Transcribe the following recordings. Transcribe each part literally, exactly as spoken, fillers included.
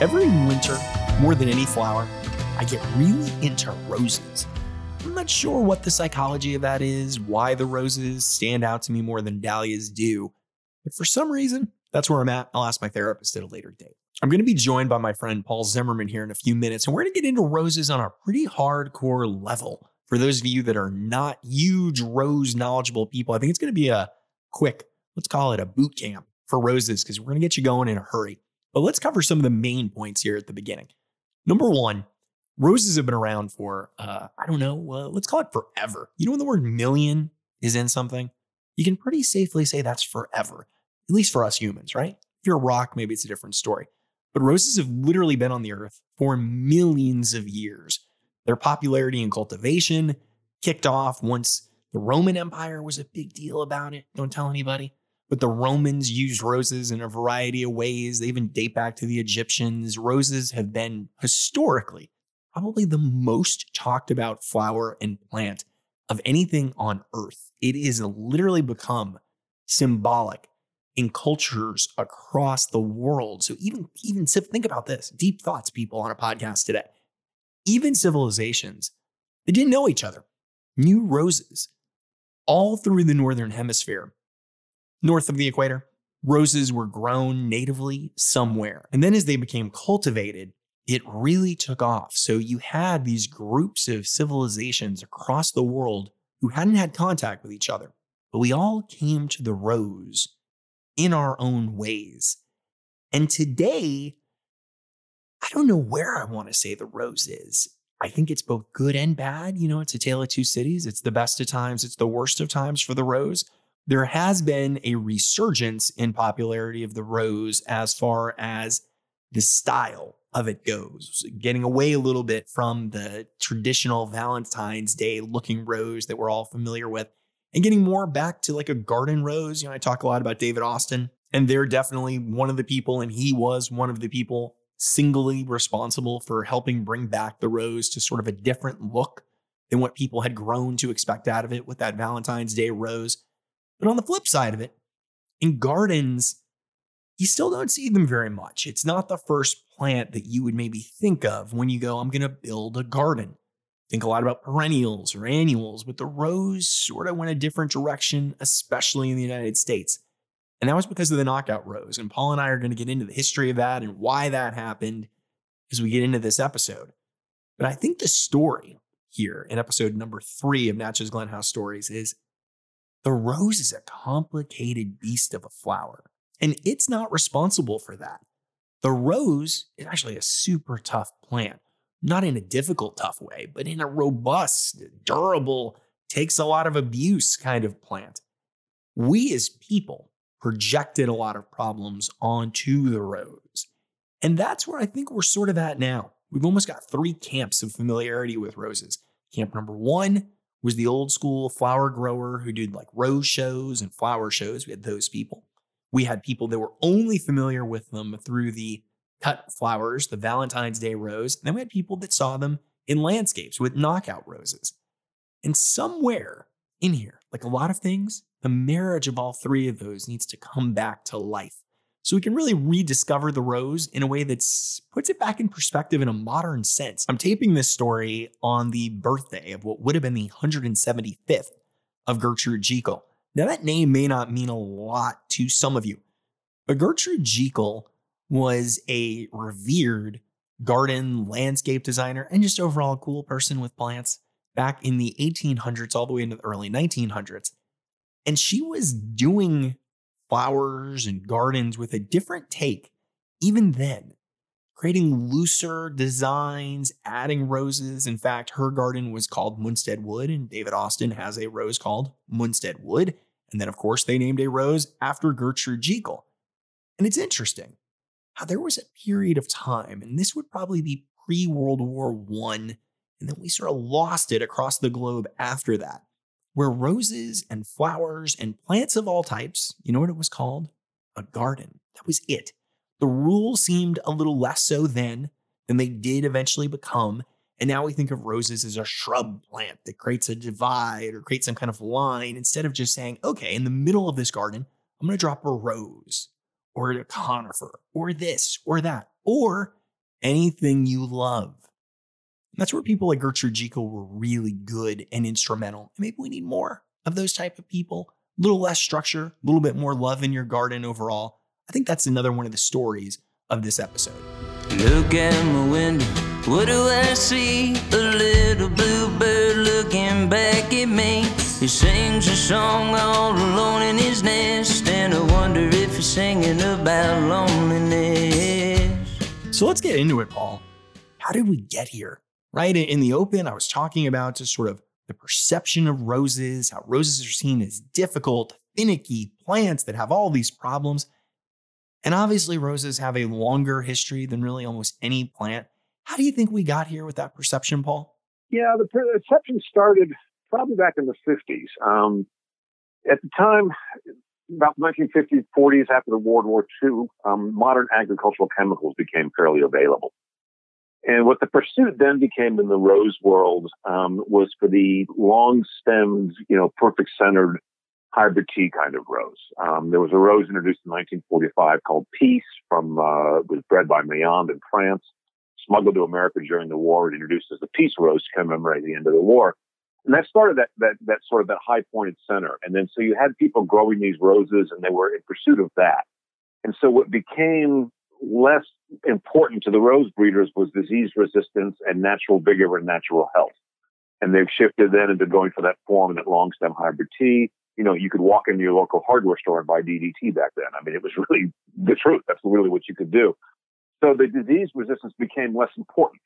Every winter, more than any flower, I get really into roses. I'm not sure what the psychology of that is, why the roses stand out to me more than dahlias do, but for some reason, that's where I'm at. I'll ask my therapist at a later date. I'm going to be joined by my friend Paul Zimmerman here in a few minutes, and we're going to get into roses on a pretty hardcore level. For those of you that are not huge rose knowledgeable people, I think it's going to be a quick, let's call it a boot camp for roses, because we're going to get you going in a hurry. But let's cover some of the main points here at the beginning. Number one, roses have been around for, uh, I don't know, uh, let's call it forever. You know when the word million is in something? You can pretty safely say that's forever, at least for us humans, right? If you're a rock, maybe it's a different story. But roses have literally been on the earth for millions of years. Their popularity and cultivation kicked off once the Roman Empire was a big deal about it. Don't tell anybody. But the Romans used roses in a variety of ways. They even date back to the Egyptians. Roses have been historically probably the most talked about flower and plant of anything on earth. It has literally become symbolic in cultures across the world. So even, even think about this, deep thoughts, people, on a podcast today. Even civilizations that didn't know each other knew roses all through the Northern Hemisphere. North of the equator, roses were grown natively somewhere. And then as they became cultivated, it really took off. So you had these groups of civilizations across the world who hadn't had contact with each other, but we all came to the rose in our own ways. And today, I don't know where I want to say the rose is. I think it's both good and bad. You know, it's a tale of two cities. It's the best of times. It's the worst of times for the rose. There has been a resurgence in popularity of the rose as far as the style of it goes, getting away a little bit from the traditional Valentine's Day looking rose that we're all familiar with and getting more back to like a garden rose. You know, I talk a lot about David Austin, and they're definitely one of the people, and he was one of the people singly responsible for helping bring back the rose to sort of a different look than what people had grown to expect out of it with that Valentine's Day rose. But on the flip side of it, in gardens, you still don't see them very much. It's not the first plant that you would maybe think of when you go, I'm going to build a garden. Think a lot about perennials or annuals, but the rose sort of went a different direction, especially in the United States. And that was because of the knockout rose. And Paul and I are going to get into the history of that and why that happened as we get into this episode. But I think the story here in episode number three of Natchez Glen House Stories is the rose is a complicated beast of a flower, and it's not responsible for that. The rose is actually a super tough plant, not in a difficult, tough way, but in a robust, durable, takes a lot of abuse kind of plant. We as people projected a lot of problems onto the rose, and that's where I think we're sort of at now. We've almost got three camps of familiarity with roses. Camp number one was the old school flower grower who did like rose shows and flower shows. We had those people. We had people that were only familiar with them through the cut flowers, the Valentine's Day rose. And then we had people that saw them in landscapes with knockout roses. And somewhere in here, like a lot of things, the marriage of all three of those needs to come back to life. So we can really rediscover the rose in a way that puts it back in perspective in a modern sense. I'm taping this story on the birthday of what would have been the one hundred seventy-fifth of Gertrude Jekyll. Now, that name may not mean a lot to some of you, but Gertrude Jekyll was a revered garden landscape designer and just overall cool person with plants back in the eighteen hundreds all the way into the early nineteen hundreds. And she was doing flowers and gardens with a different take, even then, creating looser designs, adding roses. In fact, her garden was called Munstead Wood, and David Austin has a rose called Munstead Wood. And then, of course, they named a rose after Gertrude Jekyll. And it's interesting how there was a period of time, and this would probably be pre-World War One, and then we sort of lost it across the globe after that, where roses and flowers and plants of all types, you know what it was called? A garden. That was it. The rules seemed a little less so then than they did eventually become. And now we think of roses as a shrub plant that creates a divide or creates some kind of line, instead of just saying, okay, in the middle of this garden, I'm going to drop a rose or a conifer or this or that. Or anything you love. And that's where people like Gertrude Jekyll were really good and instrumental. And maybe we need more of those type of people. A little less structure, a little bit more love in your garden overall. I think that's another one of the stories of this episode. Look out my window. What do I see? A little bluebird looking back at me. He sings a song all alone in his nest, and I wonder if he's singing about loneliness. So let's get into it, Paul. How did we get here? Right? In the open, I was talking about just sort of the perception of roses, how roses are seen as difficult, finicky plants that have all these problems. And obviously, roses have a longer history than really almost any plant. How do you think we got here with that perception, Paul? Yeah, the perception started probably back in the fifties. Um, at the time, about nineteen fifties, forties, after World War Two, um, modern agricultural chemicals became fairly available. And what the pursuit then became in the rose world um, was for the long-stemmed, you know, perfect-centered hybrid tea kind of rose. Um, there was a rose introduced in nineteen forty-five called Peace, from uh, was bred by Mayand in France, smuggled to America during the war, and introduced as the Peace rose to commemorate the end of the war. And that started that, that, that sort of that high-pointed center. And then so you had people growing these roses, and they were in pursuit of that. And so what became less important to the rose breeders was disease resistance and natural vigor and natural health. And they've shifted then into going for that form, that long-stem hybrid tea. You know, you could walk into your local hardware store and buy D D T back then. I mean, it was really the truth. That's really what you could do. So the disease resistance became less important.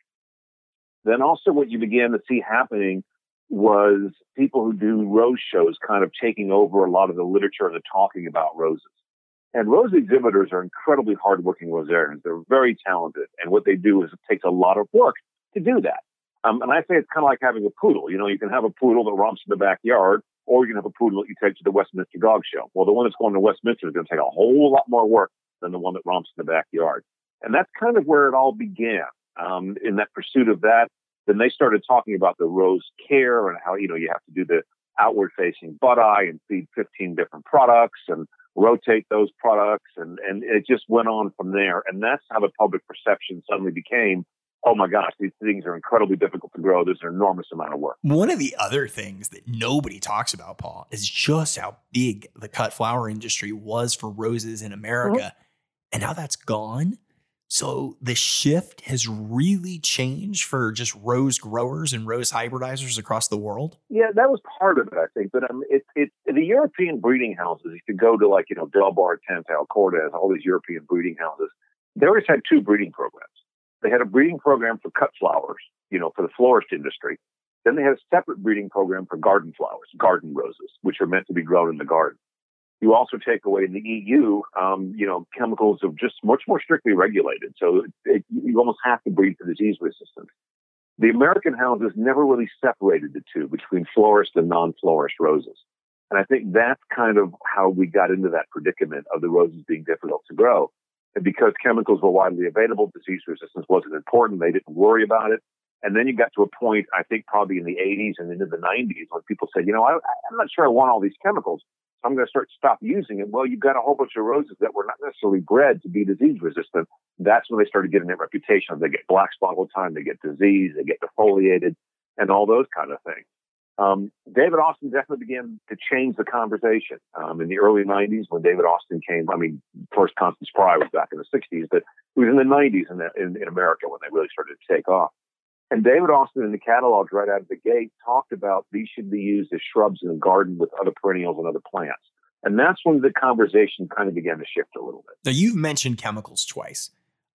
Then also what you began to see happening was people who do rose shows kind of taking over a lot of the literature and the talking about roses. And rose exhibitors are incredibly hardworking rosarians. They're very talented. And what they do is it takes a lot of work to do that. Um, and I say it's kind of like having a poodle. You know, you can have a poodle that romps in the backyard, or you can have a poodle that you take to the Westminster dog show. Well, the one that's going to Westminster is going to take a whole lot more work than the one that romps in the backyard. And that's kind of where it all began, um, in that pursuit of that. Then they started talking about the rose care and how, you know, you have to do the outward-facing bud eye and feed fifteen different products and rotate those products. And, and it just went on from there. And that's how the public perception suddenly became, oh, my gosh, these things are incredibly difficult to grow. There's an enormous amount of work. One of the other things that nobody talks about, Paul, is just how big the cut flower industry was for roses in America. Mm-hmm. And now that's gone. So the shift has really changed for just rose growers and rose hybridizers across the world? Yeah, that was part of it, I think. But um, it, it, the European breeding houses, if you go to like, you know, Delbard, Tantau, Cordes, all these European breeding houses, they always had two breeding programs. They had a breeding program for cut flowers, you know, for the florist industry. Then they had a separate breeding program for garden flowers, garden roses, which are meant to be grown in the garden. You also take away in the E U, um, you know, chemicals are just much more strictly regulated. So it, it, you almost have to breed for disease resistance. The American houses never really separated the two between florist and non-florist roses. And I think that's kind of how we got into that predicament of the roses being difficult to grow. And because chemicals were widely available, disease resistance wasn't important. They didn't worry about it. And then you got to a point, I think probably in the eighties and into the nineties, when people said, you know, I, I'm not sure I want all these chemicals. I'm going to start stop using it. Well, you've got a whole bunch of roses that were not necessarily bred to be disease resistant. That's when they started getting that reputation. They get black spot all the time. They get disease. They get defoliated and all those kind of things. Um, David Austin definitely began to change the conversation um, in the early nineties when David Austin came. I mean, first Constance Pryor was back in the sixties, but it was in the nineties in, the, in, in America when they really started to take off. And David Austin, in the catalogs right out of the gate, talked about these should be used as shrubs in a garden with other perennials and other plants. And that's when the conversation kind of began to shift a little bit. Now, you've mentioned chemicals twice.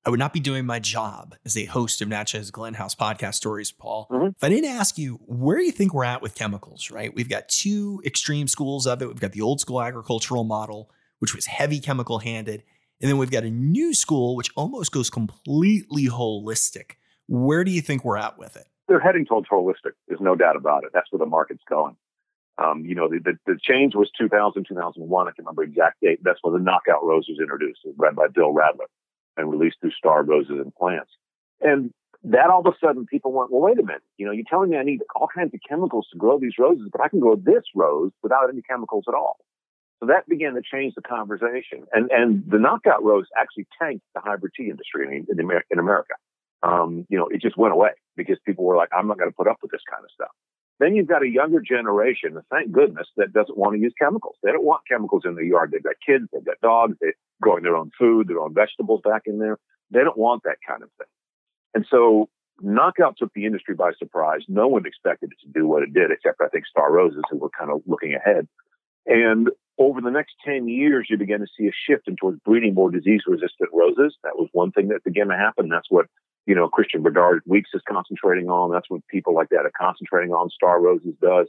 I would not be doing my job as a host of Natchez Glen House Podcast Stories, Paul, mm-hmm. if I didn't ask you where you think we're at with chemicals, right? We've got two extreme schools of it. We've got the old school agricultural model, which was heavy chemical handed. And then we've got a new school, which almost goes completely holistic. Where do you think we're at with it? They're heading towards holistic. There's no doubt about it. That's where the market's going. Um, you know, the, the, the change was two thousand, two thousand one. I can't remember the exact date. That's when the Knockout rose was introduced. It was read by Bill Radler and released through Star Roses and Plants. And that all of a sudden people went, well, wait a minute. You know, you're telling me I need all kinds of chemicals to grow these roses, but I can grow this rose without any chemicals at all. So that began to change the conversation. And and the Knockout rose actually tanked the hybrid tea industry in, in, Amer- in America. um, you know, it just went away because people were like, I'm not going to put up with this kind of stuff. Then you've got a younger generation, and thank goodness, that doesn't want to use chemicals. They don't want chemicals in their yard. They've got kids, they've got dogs, they're growing their own food, their own vegetables back in there. They don't want that kind of thing. And so Knockout took the industry by surprise. No one expected it to do what it did, except I think Star Roses, who were kind of looking ahead. And over the next ten years, you began to see a shift in towards breeding more disease-resistant roses. That was one thing that began to happen. That's what, you know, Christian Bernard Weeks is concentrating on. That's what people like that are concentrating on. Star Roses does.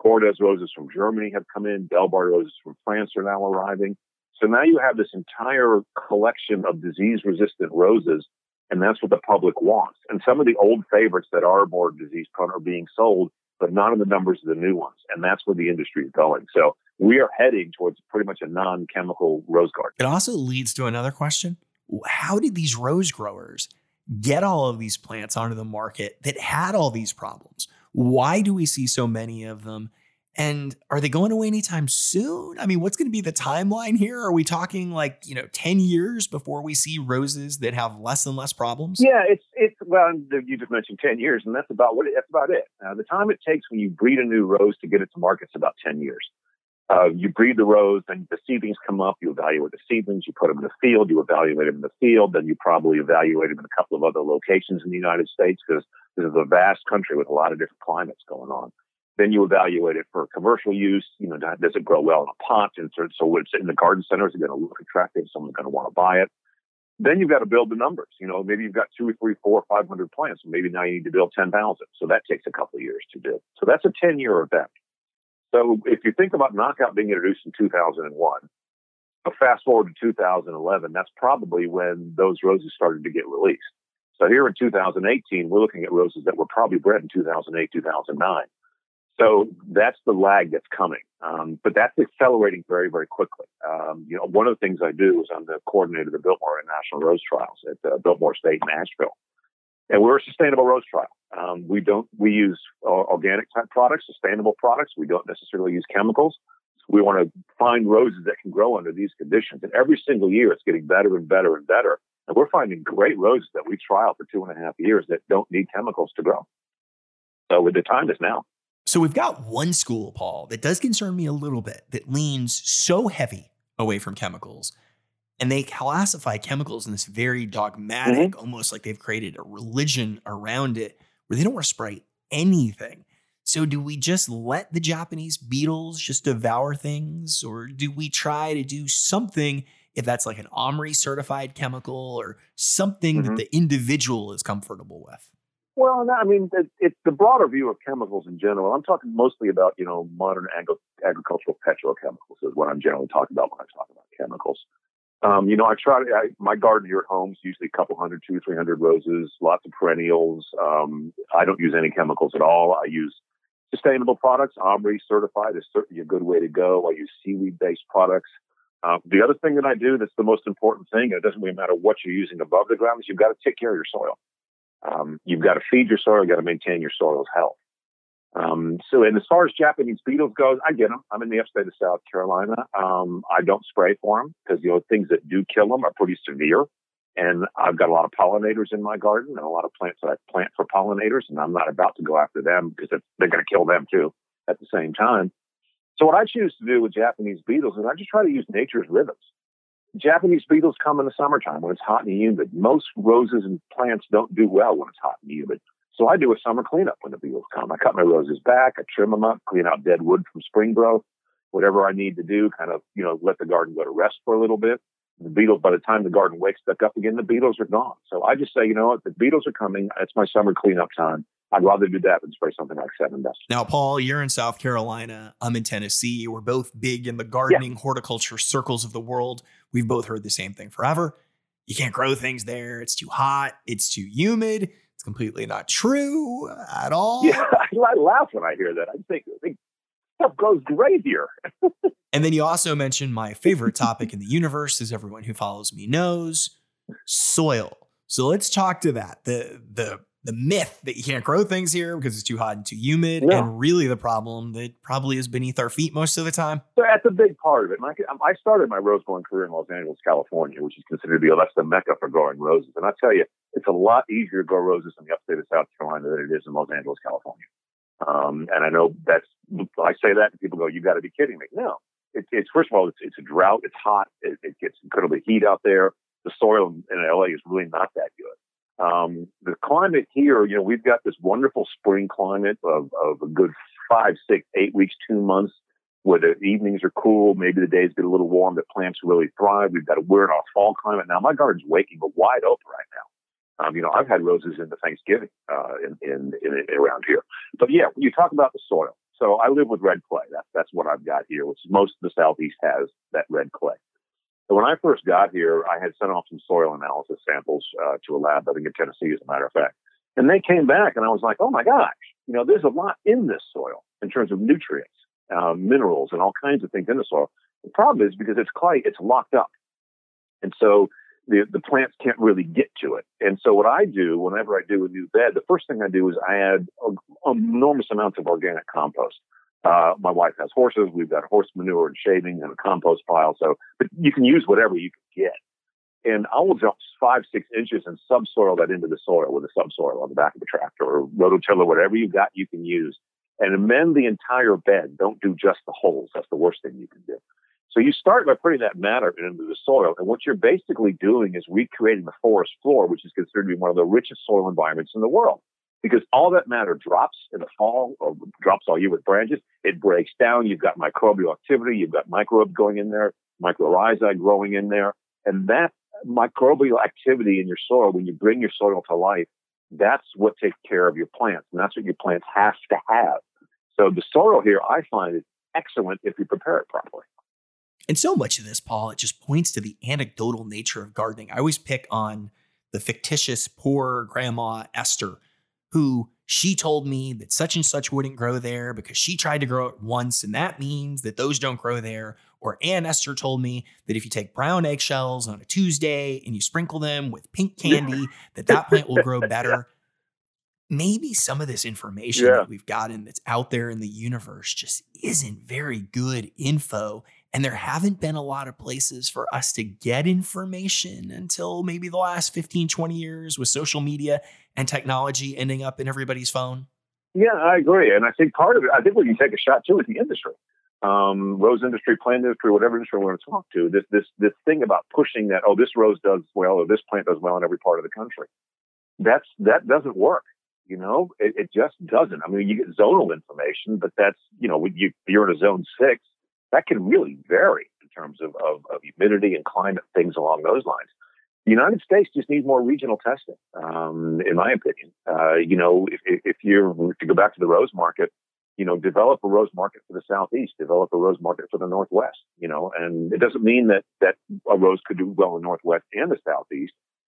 Cordes roses from Germany have come in. Delbard roses from France are now arriving. So now you have this entire collection of disease-resistant roses, and that's what the public wants. And some of the old favorites that are more disease-prone are being sold, but not in the numbers of the new ones. And that's where the industry is going. So we are heading towards pretty much a non-chemical rose garden. It also leads to another question. How did these rose growers get all of these plants onto the market that had all these problems? Why do we see so many of them? And are they going away anytime soon? I mean, what's going to be the timeline here? Are we talking like, you know, ten years before we see roses that have less and less problems? Yeah, it's, it's, well, you just mentioned ten years, and that's about what, that's about it. Now, the time it takes when you breed a new rose to get it to market is about ten years. Uh, you breed the rose, then the seedlings come up, you evaluate the seedlings, you put them in the field, you evaluate them in the field, then you probably evaluate them in a couple of other locations in the United States, because this is a vast country with a lot of different climates going on. Then you evaluate it for commercial use. You know, does it grow well in a pot? And so, so it's in the garden center. Is it going to look attractive? Someone's going to want to buy it. Then you've got to build the numbers. You know, maybe you've got two or three, four, five hundred plants. Maybe now you need to build ten thousand. So that takes a couple of years to do. So that's a ten-year event. So if you think about Knockout being introduced in two thousand and one, fast forward to two thousand and eleven, that's probably when those roses started to get released. So here in two thousand eighteen, we're looking at roses that were probably bred in two thousand eight, two thousand nine. So that's the lag that's coming, um, but that's accelerating very, very quickly. Um, you know, one of the things I do is I'm the coordinator of the Biltmore International Rose Trials at uh, Biltmore State in Asheville, and we're a sustainable rose trial. Um, we don't we use uh, organic type products, sustainable products. We don't necessarily use chemicals. We want to find roses that can grow under these conditions, and every single year it's getting better and better and better. And we're finding great roses that we trial for two and a half years that don't need chemicals to grow. So the time is now. So we've got one school, Paul, that does concern me a little bit, that leans so heavy away from chemicals, and they classify chemicals in this very dogmatic, mm-hmm. almost like they've created a religion around it, where they don't want to spray anything. So do we just let the Japanese beetles just devour things, or do we try to do something, if that's like an O M R I certified chemical or something mm-hmm. that the individual is comfortable with? Well, no, I mean, it's, it's the broader view of chemicals in general. I'm talking mostly about, you know, modern agro- agricultural petrochemicals is what I'm generally talking about when I talk about chemicals. Um, you know, I try to, I, my garden here at home is usually a couple hundred, two, three hundred roses, lots of perennials. Um, I don't use any chemicals at all. I use sustainable products. O M R I certified is certainly a good way to go. I use seaweed-based products. Uh, the other thing that I do that's the most important thing, and it doesn't really matter what you're using above the ground, is you've got to take care of your soil. Um, you've got to feed your soil, you've got to maintain your soil's health. Um, so, and as far as Japanese beetles goes, I get them. I'm in the upstate of South Carolina. Um, I don't spray for them because, you know, things that do kill them are pretty severe. And I've got a lot of pollinators in my garden and a lot of plants that I plant for pollinators, and I'm not about to go after them because they're going to kill them too at the same time. So what I choose to do with Japanese beetles is I just try to use nature's rhythms. Japanese beetles come in the summertime when it's hot and humid. Most roses and plants don't do well when it's hot and humid. So I do a summer cleanup when the beetles come. I cut my roses back, I trim them up, clean out dead wood from spring growth, whatever I need to do, kind of, you know, let the garden go to rest for a little bit. The beetles, by the time the garden wakes back up again, the beetles are gone. So I just say, you know what, the beetles are coming. It's my summer cleanup time. I'd rather do that than spray something like seven dust. Now, Paul, you're in South Carolina. I'm in Tennessee. We're both big in the gardening, yeah. horticulture circles of the world. We've both heard the same thing forever. You can't grow things there. It's too hot. It's too humid. It's completely not true at all. Yeah, I laugh when I hear that. I think, I think stuff grows great here. And then you also mentioned my favorite topic in the universe, as everyone who follows me knows, soil. So let's talk to that. The, the, the myth that you can't grow things here because it's too hot and too humid, yeah. and really the problem that probably is beneath our feet most of the time. So that's a big part of it. My, I started my rose growing career in Los Angeles, California, which is considered to be, oh, that's the mecca for growing roses. And I tell you, it's a lot easier to grow roses in the upstate of South Carolina than it is in Los Angeles, California. Um, and I know that's, I say that and people go, you got to be kidding me. No, it, it's, first of all, it's, it's a drought. It's hot. It, it gets incredibly heat out there. The soil in, in L A is really not that good. Um, the climate here, you know, we've got this wonderful spring climate of, of a good five, six, eight weeks, two months where the evenings are cool. Maybe the days get a little warm. The plants really thrive. We've got a, we're in our fall climate. Now my garden's waking, but wide open right now. Um, you know, I've had roses into Thanksgiving, uh, in, in, in, around here, but yeah, you talk about the soil. So I live with red clay. That's, that's what I've got here, which most of the Southeast has that red clay. So when I first got here, I had sent off some soil analysis samples uh, to a lab, I think in Tennessee, as a matter of fact. And they came back, and I was like, oh, my gosh, you know, there's a lot in this soil in terms of nutrients, uh, minerals, and all kinds of things in the soil. The problem is because it's clay, it's locked up. And so the, the plants can't really get to it. And so what I do whenever I do a new bed, the first thing I do is I add a, enormous amounts of organic compost. Uh, my wife has horses. We've got horse manure and shavings and a compost pile. So, but you can use whatever you can get. And I will jump five, six inches and subsoil that into the soil with a subsoil on the back of the tractor or rototiller, whatever you've got, you can use. And amend the entire bed. Don't do just the holes. That's the worst thing you can do. So you start by putting that matter into the soil. And what you're basically doing is recreating the forest floor, which is considered to be one of the richest soil environments in the world. Because all that matter drops in the fall, or drops all year with branches. It breaks down. You've got microbial activity. You've got microbes going in there, mycorrhizae growing in there. And that microbial activity in your soil, when you bring your soil to life, that's what takes care of your plants. And that's what your plants have to have. So the soil here, I find, is excellent if you prepare it properly. And so much of this, Paul, it just points to the anecdotal nature of gardening. I always pick on the fictitious poor grandma Esther, who she told me that such and such wouldn't grow there because she tried to grow it once, and that means that those don't grow there. Or Ann Esther told me that if you take brown eggshells on a Tuesday and you sprinkle them with pink candy, that that plant will grow better. Yeah. Maybe some of this information yeah. that we've gotten that's out there in the universe just isn't very good info. And there haven't been a lot of places for us to get information until maybe the last fifteen, twenty years with social media and technology ending up in everybody's phone. Yeah, I agree. And I think part of it, I think we can take a shot too at the industry, um, rose industry, plant industry, whatever industry we want to talk to, this, this, this thing about pushing that, oh, this rose does well, or this plant does well in every part of the country. That's, that doesn't work. You know, it, it just doesn't. I mean, you get zonal information, but that's, you know, when you, you're in a zone six, that can really vary in terms of, of, of humidity and climate, things along those lines. The United States just needs more regional testing, um, in my opinion. Uh, you know, if, if you're to go back to the rose market, you know, develop a rose market for the Southeast, develop a rose market for the Northwest, you know, and it doesn't mean that, that a rose could do well in the Northwest and the Southeast.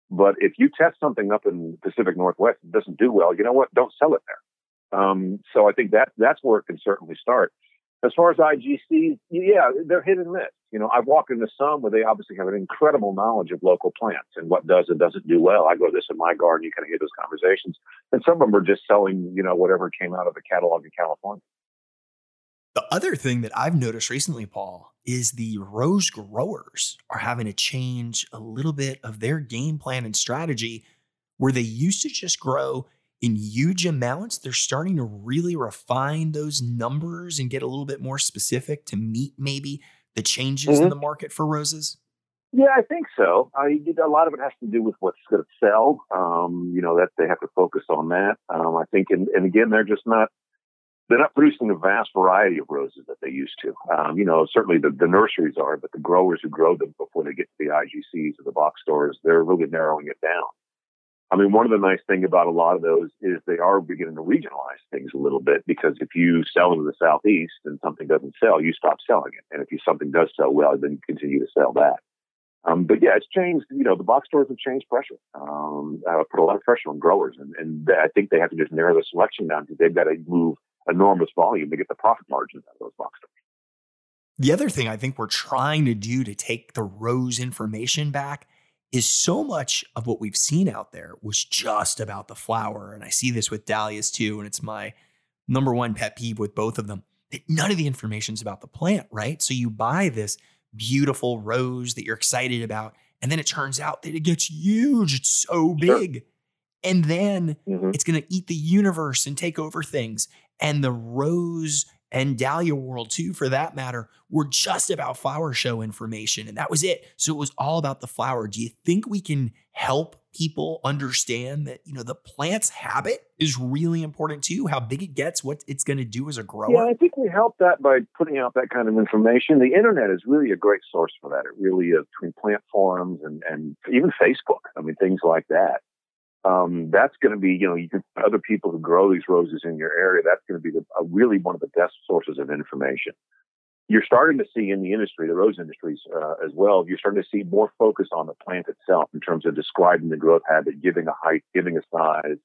But if you test something up in the Pacific Northwest and it doesn't do well, you know what? Don't sell it there. Um, so I think that that's where it can certainly start. As far as I G Cs, yeah, they're hit and miss. You know, I've walked into some where they obviously have an incredible knowledge of local plants and what does and doesn't do well. I grow this in my garden. You kind of hear those conversations. And some of them are just selling, you know, whatever came out of the catalog in California. The other thing that I've noticed recently, Paul, is the rose growers are having to change a little bit of their game plan and strategy where they used to just grow in huge amounts. They're starting to really refine those numbers and get a little bit more specific to meet maybe the changes mm-hmm. in the market for roses? Yeah, I think so. I, a lot of it has to do with what's going to sell. Um, you know, that they have to focus on that. Um, I think, and, and again, they're just not, they're not producing a vast variety of roses that they used to. Um, you know, certainly the, the nurseries are, but the growers who grow them before they get to the I G Cs or the box stores, they're really narrowing it down. I mean, one of the nice things about a lot of those is they are beginning to regionalize things a little bit, because if you sell into the Southeast and something doesn't sell, you stop selling it. And if you, something does sell well, then you continue to sell that. Um, but yeah, it's changed. You know, the box stores have changed pressure. Um, I put a lot of pressure on growers. And, and I think they have to just narrow the selection down because they've got to move enormous volume to get the profit margins out of those box stores. The other thing I think we're trying to do to take the rose information back is so much of what we've seen out there was just about the flower. And I see this with dahlias too, and it's my number one pet peeve with both of them. None of the information is about the plant, right? So you buy this beautiful rose that you're excited about, and then it turns out that it gets huge. It's so big. Sure. And then mm-hmm. it's going to eat the universe and take over things. And the rose and dahlia world too, for that matter, were just about flower show information. And that was it. So it was all about the flower. Do you think we can help people understand that, you know, the plant's habit is really important too, how big it gets, what it's going to do as a grower? Yeah, I think we help that by putting out that kind of information. The internet is really a great source for that. It really is, between plant forums and, and even Facebook. I mean, things like that. Um, that's going to be, you know, you can, other people who grow these roses in your area, that's going to be the, uh, really one of the best sources of information. You're starting to see in the industry, the rose industries uh, as well, you're starting to see more focus on the plant itself in terms of describing the growth habit, giving a height, giving a size.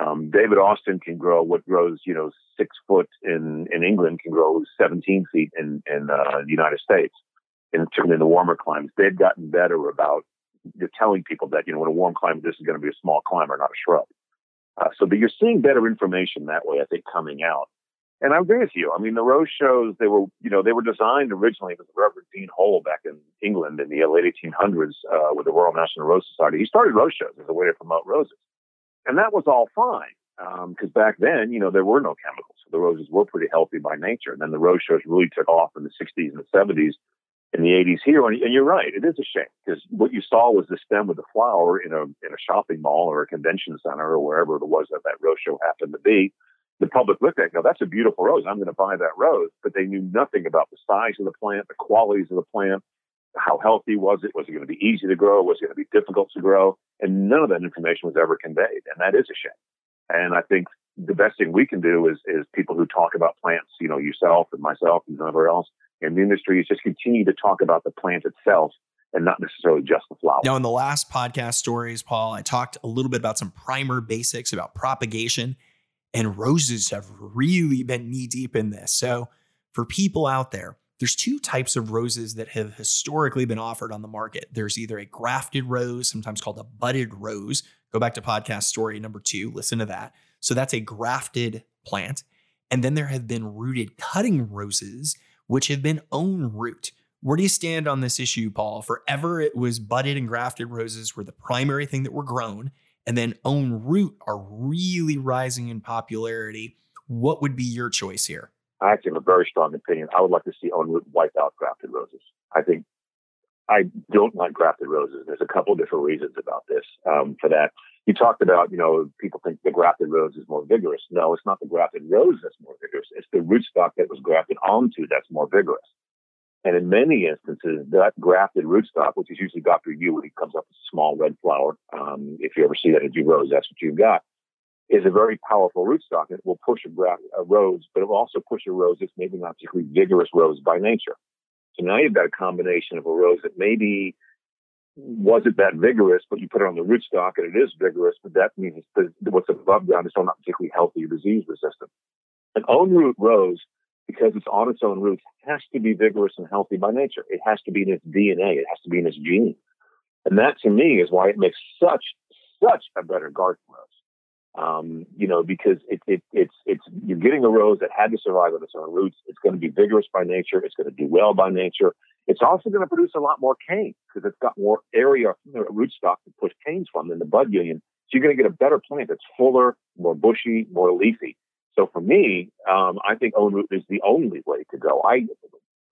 Um, David Austin can grow what grows, you know, six foot in, in England can grow seventeen feet in, in uh, the United States, in, in the warmer climes. They've gotten better about you're telling people that, you know, in a warm climate, this is going to be a small climber, not a shrub. Uh, so that you're seeing better information that way, I think, coming out. And I agree with you. I mean, the rose shows, they were, you know, they were designed originally with Reverend Dean Hole back in England in the late eighteen hundreds uh, with the Royal National Rose Society. He started rose shows as a way to promote roses. And that was all fine because um, back then, you know, there were no chemicals. So the roses were pretty healthy by nature. And then the rose shows really took off in the sixties and the seventies. In the eighties here, and you're right, it is a shame because what you saw was the stem with the flower in a in a shopping mall or a convention center or wherever it was that that rose show happened to be. The public looked at it, go, that's a beautiful rose. I'm going to buy that rose. But they knew nothing about the size of the plant, the qualities of the plant, how healthy was it? Was it going to be easy to grow? Was it going to be difficult to grow? And none of that information was ever conveyed, and that is a shame. And I think the best thing we can do is is people who talk about plants, you know, yourself and myself and whoever else, and the industry is just continue to talk about the plant itself and not necessarily just the flower. Now, in the last podcast stories, Paul, I talked a little bit about some primer basics about propagation, and roses have really been knee deep in this. So for people out there, there's two types of roses that have historically been offered on the market. There's either a grafted rose, sometimes called a budded rose. Go back to podcast story number two, listen to that. So that's a grafted plant. And then there have been rooted cutting roses, which have been own root. Where do you stand on this issue, Paul? Forever it was budded and grafted roses were the primary thing that were grown, and then own root are really rising in popularity. What would be your choice here? I actually have a very strong opinion. I would like to see own root wipe out grafted roses. I think I don't like grafted roses. There's a couple of different reasons about this um, for that. You talked about, you know, people think the grafted rose is more vigorous. No, it's not the grafted rose that's more vigorous. It's the rootstock that was grafted onto that's more vigorous. And in many instances, that grafted rootstock, which is usually got for you when it comes up as a small red flower, um, if you ever see that in your rose, that's what you've got, is a very powerful rootstock. It will push a, graft, a rose, but it will also push a rose that's maybe not particularly vigorous rose by nature. So now you've got a combination of a rose that maybe wasn't that vigorous, but you put it on the rootstock and it is vigorous, but that means what's above ground is still not particularly healthy or disease resistant. An own root rose, because it's on its own roots, has to be vigorous and healthy by nature. It has to be in its D N A. It has to be in its genes. And that, to me, is why it makes such, such a better garden rose. Um, you know, because it, it, it's, it's, you're getting a rose that had to survive on its own roots. It's going to be vigorous by nature. It's going to do well by nature. It's also going to produce a lot more cane because it's got more area rootstock to push canes from than the bud union. So you're going to get a better plant that's fuller, more bushy, more leafy. So for me, um, I think own root is the only way to go. I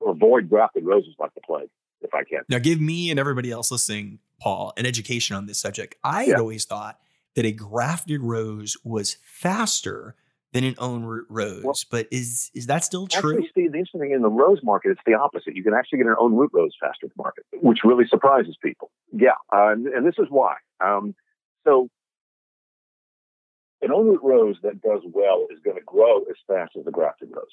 avoid grafted roses like the plague if I can. Now give me and everybody else listening, Paul, an education on this subject. I yeah. had always thought that a grafted rose was faster than an own root rose. Well, but is is that still true? Actually, Steve, the interesting thing in the rose market, it's the opposite. You can actually get an own root rose faster to market, which really surprises people. Yeah, uh, and, and this is why. Um, so an own root rose that does well is going to grow as fast as the grafted rose.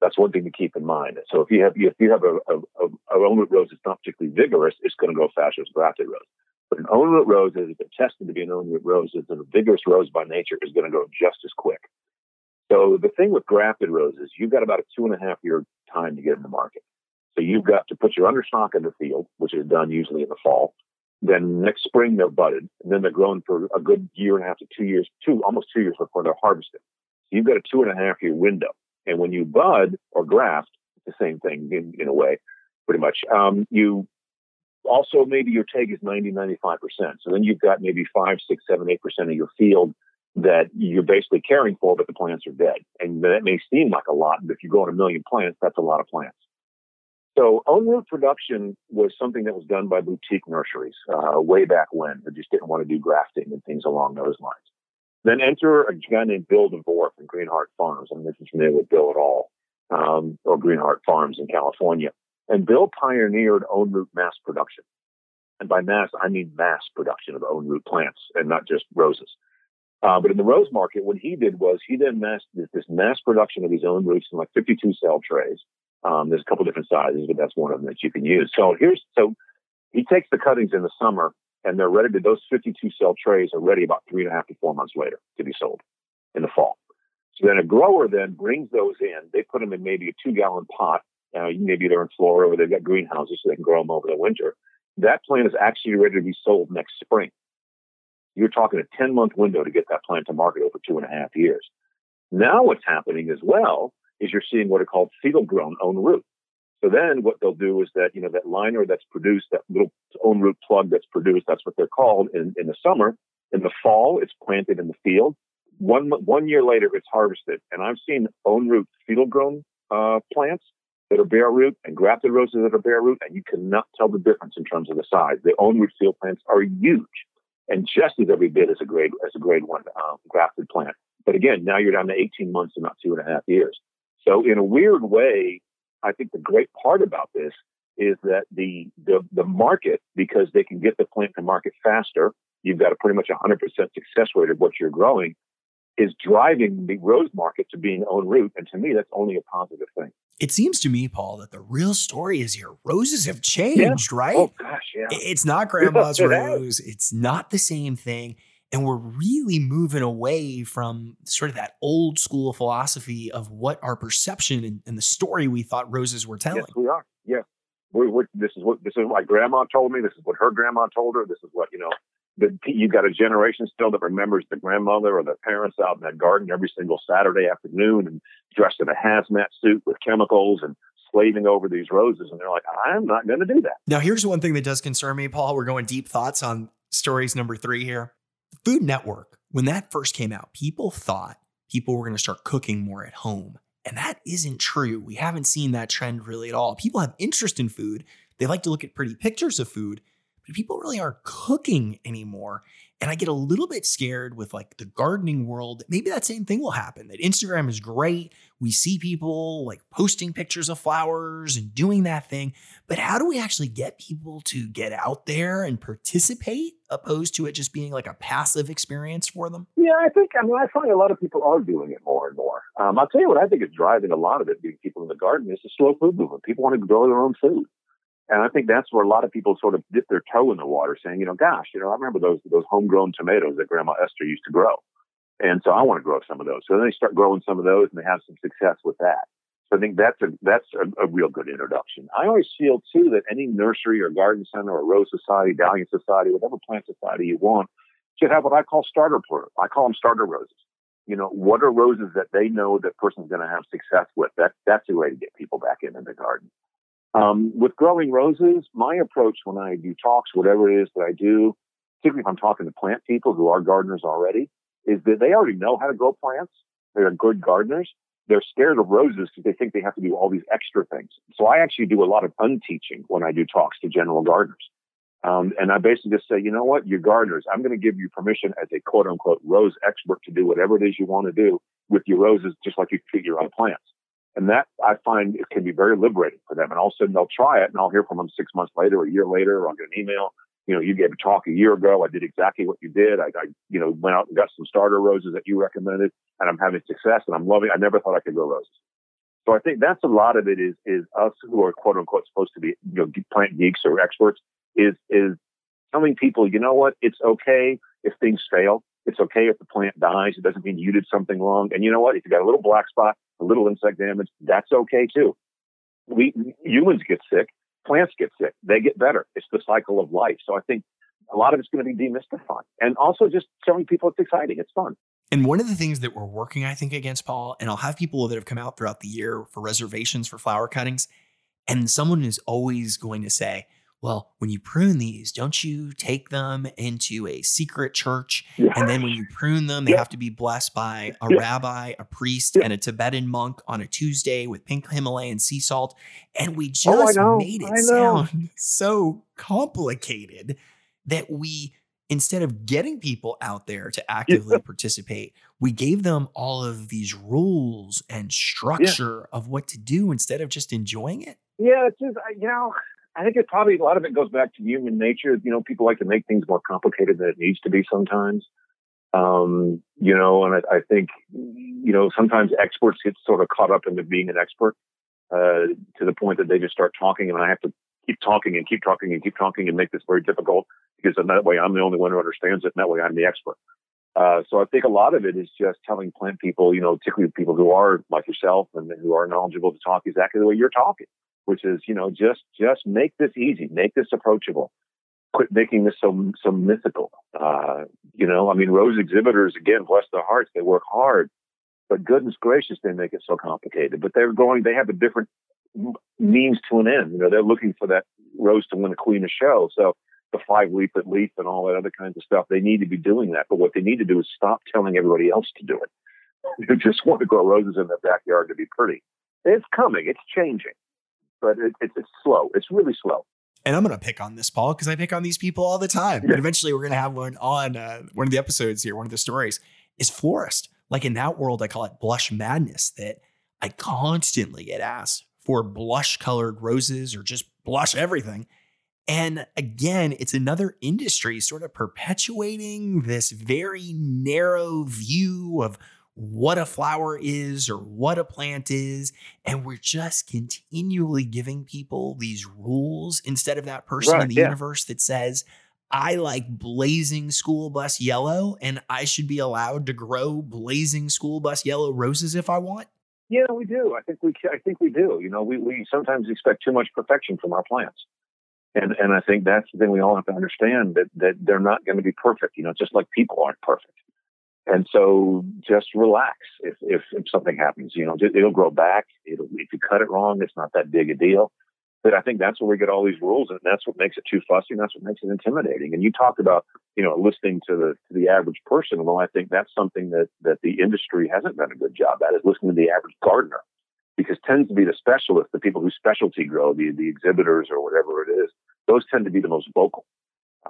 That's one thing to keep in mind. So if you have if you have a, a, a, a own root rose that's not particularly vigorous, it's going to grow faster as grafted rose. But an own root rose that has been tested to be an own root rose, is a vigorous rose by nature, is going to go just as quick. So the thing with grafted roses, you've got about a two and a half year time to get in the market. So you've got to put your understock in the field, which is done usually in the fall. Then next spring they're budded, and then they're grown for a good year and a half to two years, two almost two years before they're harvested. So you've got a two and a half year window. And when you bud or graft, it's the same thing in, in a way, pretty much. Um, you also, maybe your take is ninety, ninety-five percent. So then you've got maybe five, six, seven, eight percent of your field that you're basically caring for, but the plants are dead. And that may seem like a lot, but if you grow on a million plants, that's a lot of plants. So own root production was something that was done by boutique nurseries uh, way back when. They just didn't want to do grafting and things along those lines. Then enter a guy named Bill DeVore from Greenheart Farms. I'm not familiar with Bill at all, um, or Greenheart Farms in California. And Bill pioneered own root mass production. And by mass, I mean mass production of own root plants and not just roses. Uh, but in the rose market, what he did was he then mass did this mass production of his own roots in like fifty-two cell trays. Um, there's a couple different sizes, but that's one of them that you can use. So here's so he takes the cuttings in the summer, and they're ready to those fifty-two cell trays are ready about three and a half to four months later to be sold in the fall. So then a grower then brings those in. They put them in maybe a two-gallon pot. Uh, maybe they're in Florida or they've got greenhouses, so they can grow them over the winter. That plant is actually ready to be sold next spring. You're talking a ten-month window to get that plant to market over two and a half years. Now what's happening as well is you're seeing what are called fetal-grown own root. So then what they'll do is that, you know, that liner that's produced, that little own root plug that's produced, that's what they're called in, in the summer. In the fall, it's planted in the field. One one year later, it's harvested. And I've seen own root fetal-grown uh, plants that are bare root and grafted roses that are bare root, and you cannot tell the difference in terms of the size. The own root field plants are huge. And just as every bit as a grade as a grade one um, grafted plant. But again, now you're down to eighteen months and not two and a half years. So in a weird way, I think the great part about this is that the the, the market, because they can get the plant to market faster, you've got a pretty much one hundred percent success rate of what you're growing, is driving the rose market to being own root. And to me, that's only a positive thing. It seems to me, Paul, that the real story is here. Roses have changed, yeah. Right? Oh, gosh, yeah. It's not grandma's it rose. Has. It's not the same thing. And we're really moving away from sort of that old school philosophy of what our perception and, and the story we thought roses were telling. Yes, we are. Yeah. We're, we're, this is what this is what grandma told me. This is what her grandma told her. This is what, you know, the, you've got a generation still that remembers the grandmother or the parents out in that garden every single Saturday afternoon and dressed in a hazmat suit with chemicals and slaving over these roses. And they're like, I'm not going to do that. Now, here's one thing that does concern me, Paul. We're going deep thoughts on stories number three here. The Food Network, when that first came out, people thought people were going to start cooking more at home. And that isn't true. We haven't seen that trend really at all. People have interest in food. They like to look at pretty pictures of food. People really aren't cooking anymore. And I get a little bit scared with like the gardening world. Maybe that same thing will happen, that Instagram is great. We see people like posting pictures of flowers and doing that thing. But how do we actually get people to get out there and participate opposed to it just being like a passive experience for them? Yeah, I think, I mean, I find a lot of people are doing it more and more. Um, I'll tell you what I think is driving a lot of it, being people in the garden, is the slow food movement. People want to grow their own food. And I think that's where a lot of people sort of dip their toe in the water saying, you know, gosh, you know, I remember those those homegrown tomatoes that Grandma Esther used to grow. And so I want to grow some of those. So then they start growing some of those and they have some success with that. So I think that's a that's a, a real good introduction. I always feel, too, that any nursery or garden center or rose society, dahlia society, whatever plant society you want, should have what I call starter plants. I call them starter roses. You know, what are roses that they know that person's going to have success with? That, that's a way to get people back into the garden. Um, with growing roses, my approach when I do talks, whatever it is that I do, particularly if I'm talking to plant people who are gardeners already, is that they already know how to grow plants. They're good gardeners. They're scared of roses because they think they have to do all these extra things. So I actually do a lot of unteaching when I do talks to general gardeners. Um, and I basically just say, you know what, you're gardeners. I'm going to give you permission as a quote unquote rose expert to do whatever it is you want to do with your roses, just like you treat your own plants. And that, I find, it can be very liberating for them. And all of a sudden, they'll try it, and I'll hear from them six months later, or a year later, or I'll get an email. You know, you gave a talk a year ago. I did exactly what you did. I, I, you know, went out and got some starter roses that you recommended, and I'm having success, and I'm loving it. I never thought I could grow roses. So I think that's a lot of it is is us who are, quote-unquote, supposed to be, you know, plant geeks or experts, is is telling people, you know what, it's okay if things fail. It's okay if the plant dies. It doesn't mean you did something wrong. And you know what? If you got a little black spot, a little insect damage, that's okay too. We humans get sick, plants get sick, they get better. It's the cycle of life. So I think a lot of it's going to be demystifying and also just showing people it's exciting. It's fun. And one of the things that we're working, I think, against, Paul, and I'll have people that have come out throughout the year for reservations for flower cuttings, and someone is always going to say, well, when you prune these, don't you take them into a secret church? Yeah. And then when you prune them, they yeah. have to be blessed by a yeah. rabbi, a priest, yeah. and a Tibetan monk on a Tuesday with pink Himalayan sea salt. And we just oh, made it sound so complicated that we, instead of getting people out there to actively yeah. participate, we gave them all of these rules and structure yeah. of what to do instead of just enjoying it. Yeah, it's just, you know... I think it probably, a lot of it goes back to human nature. You know, people like to make things more complicated than it needs to be sometimes. Um, you know, and I, I think, you know, sometimes experts get sort of caught up into being an expert uh, to the point that they just start talking, and I have to keep talking and keep talking and keep talking and make this very difficult, because in that way I'm the only one who understands it, and that way I'm the expert. Uh, so I think a lot of it is just telling plant people, you know, particularly people who are like yourself and who are knowledgeable, to talk exactly the way you're talking, which is, you know, just just make this easy, make this approachable, quit making this so so mythical. Uh, you know, I mean, rose exhibitors, again, bless their hearts, they work hard, but goodness gracious, they make it so complicated. But they're going, they have a different means to an end. You know, they're looking for that rose to win a queen a show. So the five leaflet leaf and all that other kinds of stuff, they need to be doing that. But what they need to do is stop telling everybody else to do it. They just want to grow roses in their backyard to be pretty. It's coming, it's changing. But it, it, it's slow. It's really slow. And I'm going to pick on this, Paul, because I pick on these people all the time. Yeah. And eventually we're going to have one on uh, one of the episodes here. One of the stories is florist. Like in that world, I call it blush madness, that I constantly get asked for blush colored roses or just blush everything. And again, it's another industry sort of perpetuating this very narrow view of what a flower is or what a plant is. And we're just continually giving people these rules instead of that person right, in the yeah. universe that says, I like blazing school bus yellow, and I should be allowed to grow blazing school bus yellow roses if I want. Yeah, we do. I think we, I think we do. You know, we, we sometimes expect too much perfection from our plants. And, and I think that's the thing we all have to understand, that, that they're not going to be perfect, you know, just like people aren't perfect. And so just relax if, if, if something happens, you know, it'll grow back. It'll, if you cut it wrong, it's not that big a deal. But I think that's where we get all these rules, and that's what makes it too fussy, and that's what makes it intimidating. And you talked about, you know, listening to the to the average person. Well, I think that's something that, that the industry hasn't done a good job at, is listening to the average gardener, because it tends to be the specialists, the people who specialty grow, the, the exhibitors or whatever it is, those tend to be the most vocal.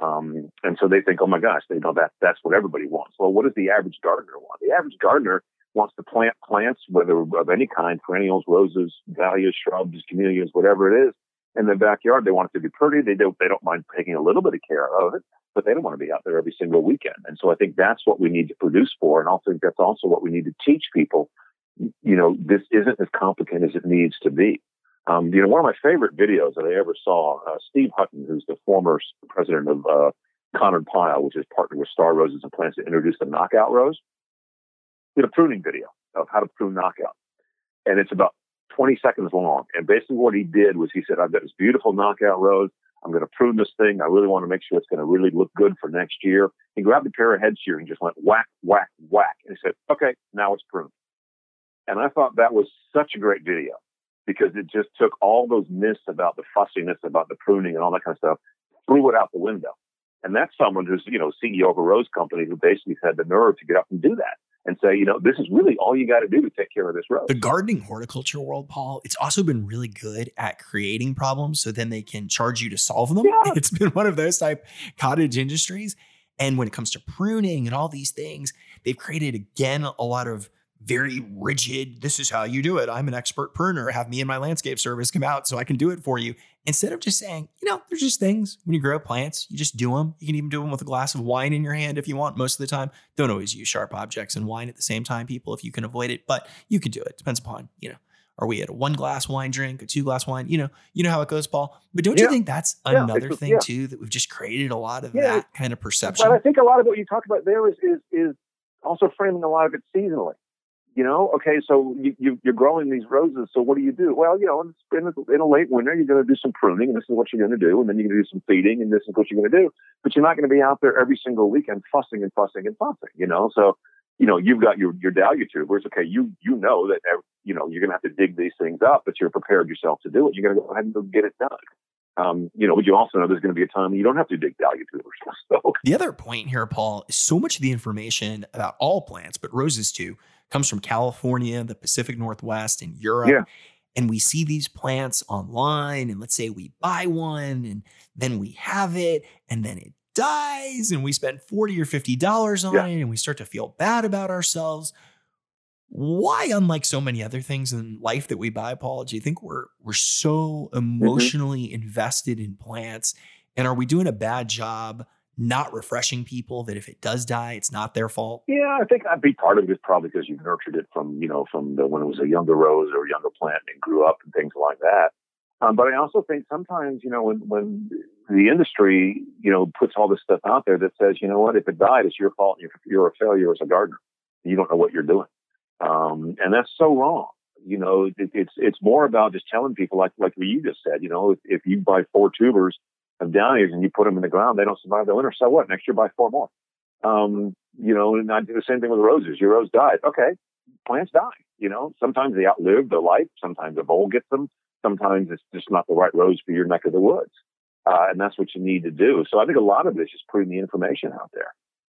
Um, and so they think, oh my gosh, they know that that's what everybody wants. Well, what does the average gardener want? The average gardener wants to plant plants, whether of any kind, perennials, roses, dahlias, shrubs, camellias, whatever it is, in their backyard. They want it to be pretty. They don't, they don't mind taking a little bit of care of it, but they don't want to be out there every single weekend. And so I think that's what we need to produce for. And also that's also what we need to teach people. You know, this isn't as complicated as it needs to be. Um, you know, one of my favorite videos that I ever saw, uh, Steve Hutton, who's the former president of uh, Conard-Pyle, which is partnered with Star Roses and Plants to introduce the Knockout rose, did a pruning video of how to prune Knockout. And it's about twenty seconds long. And basically what he did was he said, I've got this beautiful Knockout rose. I'm going to prune this thing. I really want to make sure it's going to really look good for next year. He grabbed a pair of head shears and just went whack, whack, whack. And he said, okay, now it's pruned. And I thought that was such a great video, because it just took all those myths about the fussiness, about the pruning and all that kind of stuff, threw it out the window. And that's someone who's, you know, C E O of a rose company, who basically had the nerve to get up and do that and say, you know, this is really all you got to do to take care of this rose. The gardening horticulture world, Paul, it's also been really good at creating problems so then they can charge you to solve them. Yeah. It's been one of those type cottage industries. And when it comes to pruning and all these things, they've created, again, a lot of very rigid, this is how you do it. I'm an expert pruner. Have me and my landscape service come out so I can do it for you. Instead of just saying, you know, there's just things when you grow plants, you just do them. You can even do them with a glass of wine in your hand if you want. Most of the time, don't always use sharp objects and wine at the same time, people, if you can avoid it, but you can do it. Depends upon, you know, are we at a one glass wine drink, a two glass wine? You know, you know how it goes, Paul. But don't yeah. you think that's yeah, another thing yeah. too, that we've just created a lot of yeah, that kind of perception? But I think a lot of what you talked about there is, is, is also framing a lot of it seasonally. You know, okay, so you, you, you're growing these roses, so what do you do? Well, you know, in, in, a, in a late winter, you're going to do some pruning, and this is what you're going to do, and then you're going to do some feeding, and this is what you're going to do. But you're not going to be out there every single weekend fussing and fussing and fussing, you know? So, you know, you've got your, your dahlia tubers. Okay, you you know that, you know, you're going to have to dig these things up, but you're prepared yourself to do it. You're going to go ahead and go get it done. Um, you know, but you also know there's going to be a time when you don't have to dig value to it. So. The other point here, Paul, is so much of the information about all plants, but roses too, comes from California, the Pacific Northwest, and Europe. Yeah. And we see these plants online, and let's say we buy one, and then we have it, and then it dies, and we spend forty dollars or fifty dollars on yeah. it, and we start to feel bad about ourselves. Why, unlike so many other things in life that we buy, Paul, do you think we're we're so emotionally mm-hmm. invested in plants? And are we doing a bad job not refreshing people that if it does die, it's not their fault? Yeah, I think that'd be part of it, probably because you've nurtured it from, you know, from the, when it was a younger rose or a younger plant and grew up and things like that. Um, but I also think sometimes, you know, when, when the industry, you know, puts all this stuff out there that says, you know what, if it died, it's your fault. You're, you're a failure as a gardener. You don't know what you're doing. Um, and that's so wrong. You know, it, it's, it's more about just telling people like, like what you just said, you know, if, if you buy four tubers of dahlias and you put them in the ground, they don't survive the winter. So what? Next year, buy four more. Um, you know, and I do the same thing with roses. Your rose dies. Okay. Plants die. You know, sometimes they outlive their life. Sometimes a vole gets them. Sometimes it's just not the right rose for your neck of the woods. Uh, and that's what you need to do. So I think a lot of it is just putting the information out there.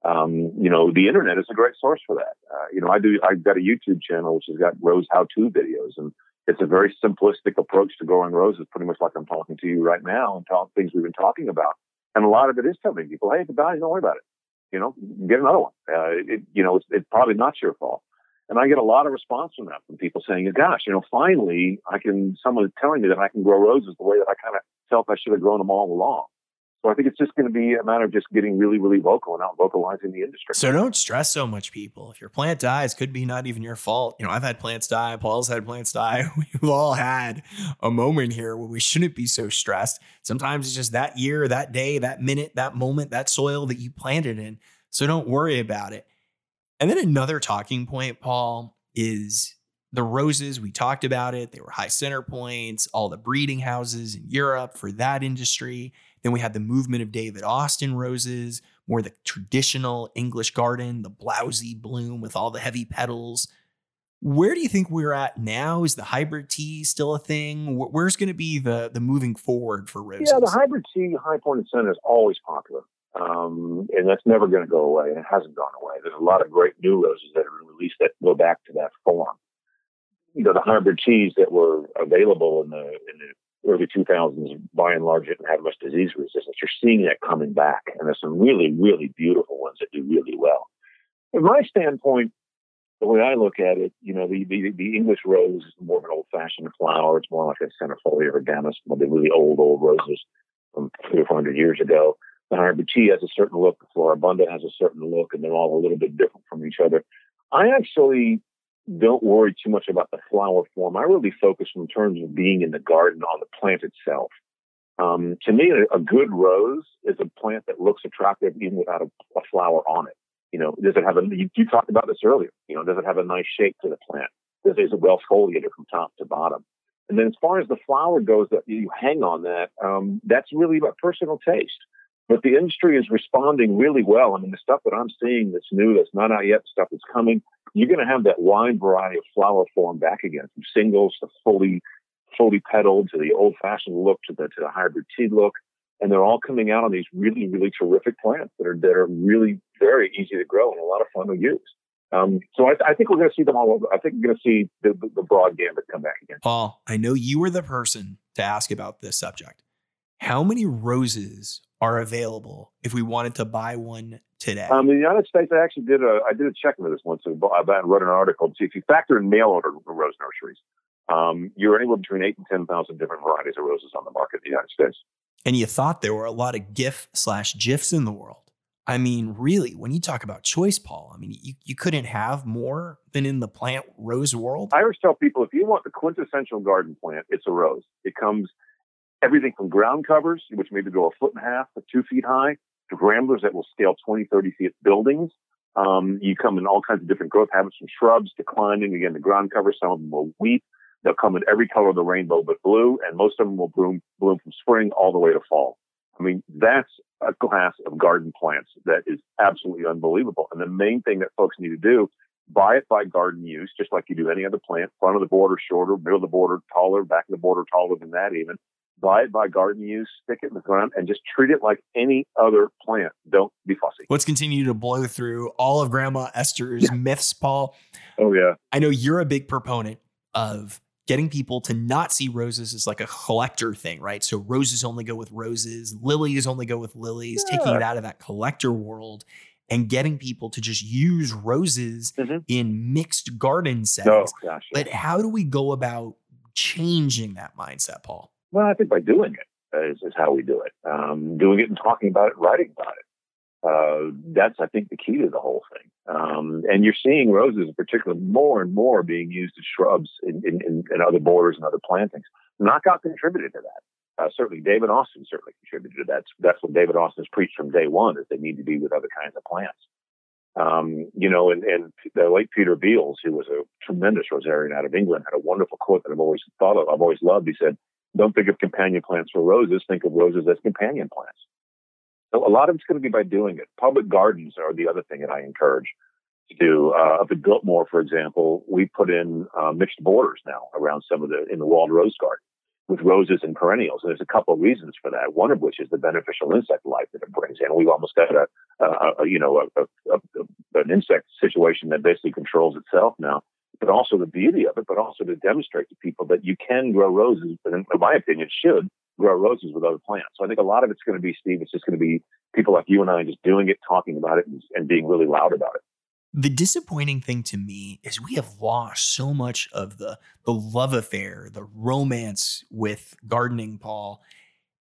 Um, you know, the internet is a great source for that. Uh, you know, I do, I've got a YouTube channel which has got rose how-to videos, and it's a very simplistic approach to growing roses, pretty much like I'm talking to you right now and talk things we've been talking about. And a lot of it is telling people, hey, if it dies, don't worry about it. You know, get another one. Uh, it, you know, it's, it's probably not your fault. And I get a lot of response from that, from people saying, gosh, you know, finally I can, someone's telling me that I can grow roses the way that I kind of felt I should have grown them all along. So I think it's just going to be a matter of just getting really, really vocal and out vocalizing the industry. So don't stress so much, people. If your plant dies, could be not even your fault. You know, I've had plants die. Paul's had plants die. We've all had a moment here where we shouldn't be so stressed. Sometimes it's just that year, that day, that minute, that moment, that soil that you planted in. So don't worry about it. And then another talking point, Paul, is the roses. We talked about it. They were high center points, all the breeding houses in Europe for that industry. Then we had the movement of David Austin roses, more the traditional English garden, the blousy bloom with all the heavy petals. Where do you think we're at now? Is the hybrid tea still a thing? Where's going to be the the moving forward for roses? Yeah, the hybrid tea, high point and center, is always popular. Um, and that's never going to go away. And it hasn't gone away. There's a lot of great new roses that are released that go back to that form. You know, the hybrid teas that were available in the, in the early two thousands, by and large, didn't have much disease resistance. You're seeing that coming back, and there's some really, really beautiful ones that do really well. From my standpoint, the way I look at it, you know, the, the, the English rose is more of an old-fashioned flower. It's more like a centifolia or damask, one of the really old, old roses from three or four hundred years ago. The Harbouti has a certain look, the Floribunda has a certain look, and they're all a little bit different from each other. I actually don't worry too much about the flower form. I really focus in terms of being in the garden on the plant itself. Um, to me, a, a good rose is a plant that looks attractive even without a, a flower on it. You know, does it have a, you, you talked about this earlier, you know, does it have a nice shape to the plant? Does it, is it well foliated from top to bottom? And then as far as the flower goes that you hang on that, um, that's really about personal taste. But the industry is responding really well. I mean, the stuff that I'm seeing that's new, that's not out yet, stuff that's coming, you're going to have that wide variety of flower form back again, from singles to fully, fully petaled to the old-fashioned look to the to the hybrid tea look, and they're all coming out on these really, really terrific plants that are that are really very easy to grow and a lot of fun to use. Um, so I, I think we're going to see them all over. I think we're going to see the, the, the broad gambit come back again. Paul, I know you were the person to ask about this subject. How many roses are available if we wanted to buy one today? Um, in the United States, I actually did a I did a check into this once. So I wrote an article to see if you factor in mail order rose nurseries, um, you're anywhere between eight and ten thousand different varieties of roses on the market in the United States. And you thought there were a lot of GIF slash GIFs in the world. I mean, really, when you talk about choice, Paul, I mean, you, you couldn't have more than in the plant rose world. I always tell people, if you want the quintessential garden plant, it's a rose. It comes everything from ground covers, which maybe go a foot and a half to two feet high, to ramblers that will scale twenty, thirty feet buildings, Um, you come in all kinds of different growth habits, from shrubs to climbing. Again, the ground cover, some of them will weep. They'll come in every color of the rainbow but blue, and most of them will bloom, bloom from spring all the way to fall. I mean, that's a class of garden plants that is absolutely unbelievable. And the main thing that folks need to do, buy it by garden use, just like you do any other plant, front of the border shorter, middle of the border taller, back of the border taller than that even. Buy it by garden use, stick it in the ground, and just treat it like any other plant. Don't be fussy. Let's continue to blow through all of Grandma Esther's yeah. myths, Paul. Oh, yeah. I know you're a big proponent of getting people to not see roses as like a collector thing, right? So roses only go with roses, lilies only go with lilies, yeah. taking it out of that collector world and getting people to just use roses mm-hmm. in mixed garden settings. Oh, gosh, yeah. But how do we go about changing that mindset, Paul? Well, I think by doing it is, is how we do it. Um, doing it and talking about it, writing about it. Uh, that's, I think, the key to the whole thing. Um, and you're seeing roses in particular more and more being used as shrubs in, in, in other borders and other plantings. Knockout contributed to that. Uh, certainly, David Austin certainly contributed to that. That's what David Austin's preached from day one, is they need to be with other kinds of plants. Um, you know, and, and the late Peter Beals, who was a tremendous rosarian out of England, had a wonderful quote that I've always thought of, I've always loved. He said, "Don't think of companion plants for roses. Think of roses as companion plants." So a lot of it's going to be by doing it. Public gardens are the other thing that I encourage to do. Uh, up at Biltmore, for example, we put in uh, mixed borders now around some of the, in the walled rose garden with roses and perennials. And there's a couple of reasons for that. One of which is the beneficial insect life that it brings in. We've almost got a, a, a you know, a, a, a, an insect situation that basically controls itself now. But also the beauty of it, but also to demonstrate to people that you can grow roses, but in my opinion, should grow roses with other plants. So I think a lot of it's going to be, Steve, it's just going to be people like you and I just doing it, talking about it, and, and being really loud about it. The disappointing thing to me is we have lost so much of the the love affair, the romance with gardening, Paul.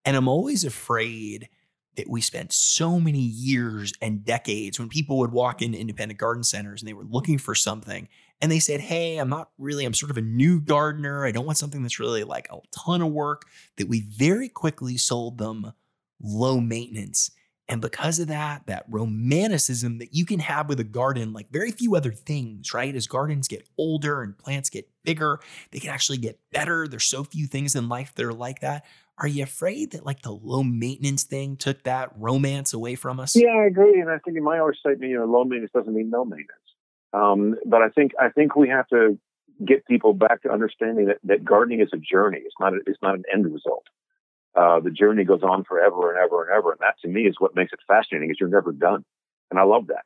And I'm always afraid that we spent so many years and decades when people would walk into independent garden centers and they were looking for something. And they said, "Hey, I'm not really, I'm sort of a new gardener. I don't want something that's really like a ton of work," that we very quickly sold them low maintenance. And because of that, that romanticism that you can have with a garden, like very few other things, right? As gardens get older and plants get bigger, they can actually get better. There's so few things in life that are like that. Are you afraid that like the low maintenance thing took that romance away from us? Yeah, I agree. And I think in my statement, you know, low maintenance doesn't mean no maintenance. Um, but I think I think we have to get people back to understanding that, that gardening is a journey. It's not a, it's not an end result. Uh, the journey goes on forever and ever and ever, and that to me is what makes it fascinating. Is you're never done, and I love that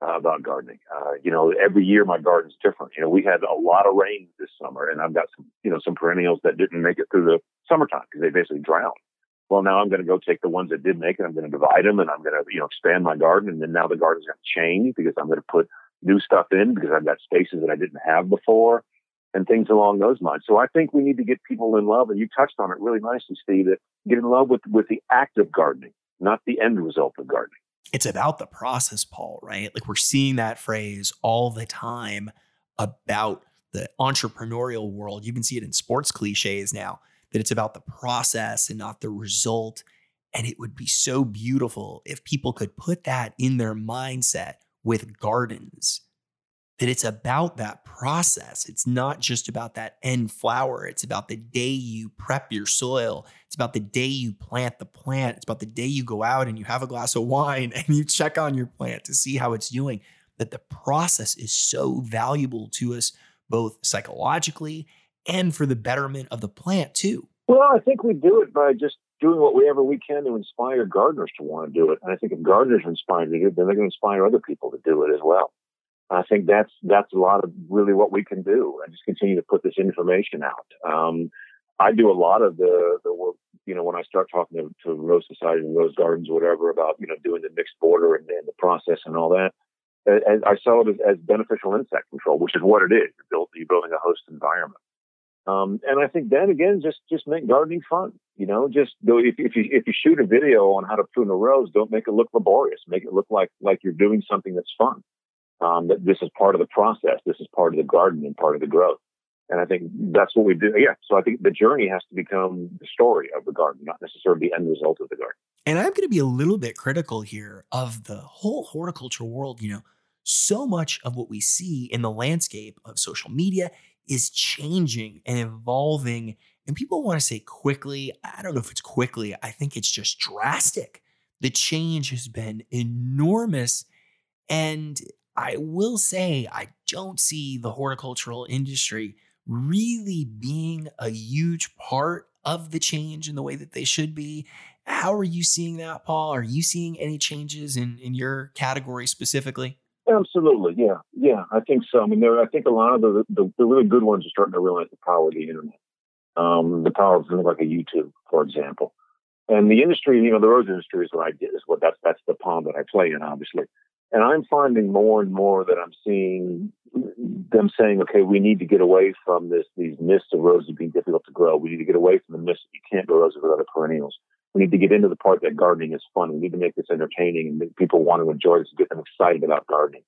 uh, about gardening. Uh, you know, every year my garden's different. You know, we had a lot of rain this summer, and I've got some you know some perennials that didn't make it through the summertime because they basically drowned. Well, now I'm going to go take the ones that did make it. I'm going to divide them, and I'm going to you know expand my garden, and then now the garden's going to change because I'm going to put new stuff in because I've got spaces that I didn't have before and things along those lines. So I think we need to get people in love. And you touched on it really nicely, Steve, that get in love with, with the act of gardening, not the end result of gardening. It's about the process, Paul, right? Like we're seeing that phrase all the time about the entrepreneurial world. You can see it in sports cliches now that it's about the process and not the result. And it would be so beautiful if people could put that in their mindset with gardens, that it's about that process. It's not just about that end flower. It's about the day you prep your soil. It's about the day you plant the plant. It's about the day you go out and you have a glass of wine and you check on your plant to see how it's doing. That the process is so valuable to us, both psychologically and for the betterment of the plant too. Well, I think we do it by just doing whatever we can to inspire gardeners to want to do it. And I think if gardeners are inspired to do it, then they're going to inspire other people to do it as well. I think that's that's a lot of really what we can do, and just continue to put this information out. Um, I do a lot of the, the work, you know, when I start talking to, to Rose Society and Rose Gardens, or whatever, about, you know, doing the mixed border and, and the process and all that. And I sell it as, as beneficial insect control, which is what it is. You're, build, you're building a host environment. Um, and I think then again, just, just make gardening fun. You know, just do, if, if you, if you shoot a video on how to prune a rose, don't make it look laborious. Make it look like, like you're doing something that's fun. Um, that this is part of the process. This is part of the garden and part of the growth. And I think that's what we do. Yeah. So I think the journey has to become the story of the garden, not necessarily the end result of the garden. And I'm going to be a little bit critical here of the whole horticulture world. You know, so much of what we see in the landscape of social media is changing and evolving. And people want to say quickly. I don't know if it's quickly. I think it's just drastic. The change has been enormous. And I will say, I don't see the horticultural industry really being a huge part of the change in the way that they should be. How are you seeing that, Paul? Are you seeing any changes in, in your category specifically? Absolutely. Yeah. Yeah, I think so. I mean, there, I think a lot of the, the, the really good ones are starting to realize the power of the internet. Um, the power of something like a YouTube, for example. And the industry, you know, the rose industry is what I did, is what that's, that's the pond that I play in, obviously. And I'm finding more and more that I'm seeing them saying, okay, we need to get away from this, these myths of roses being difficult to grow. We need to get away from the myths that you can't grow roses with other perennials. We need to get into the part that gardening is fun. We need to make this entertaining and make people want to enjoy this and get them excited about gardening.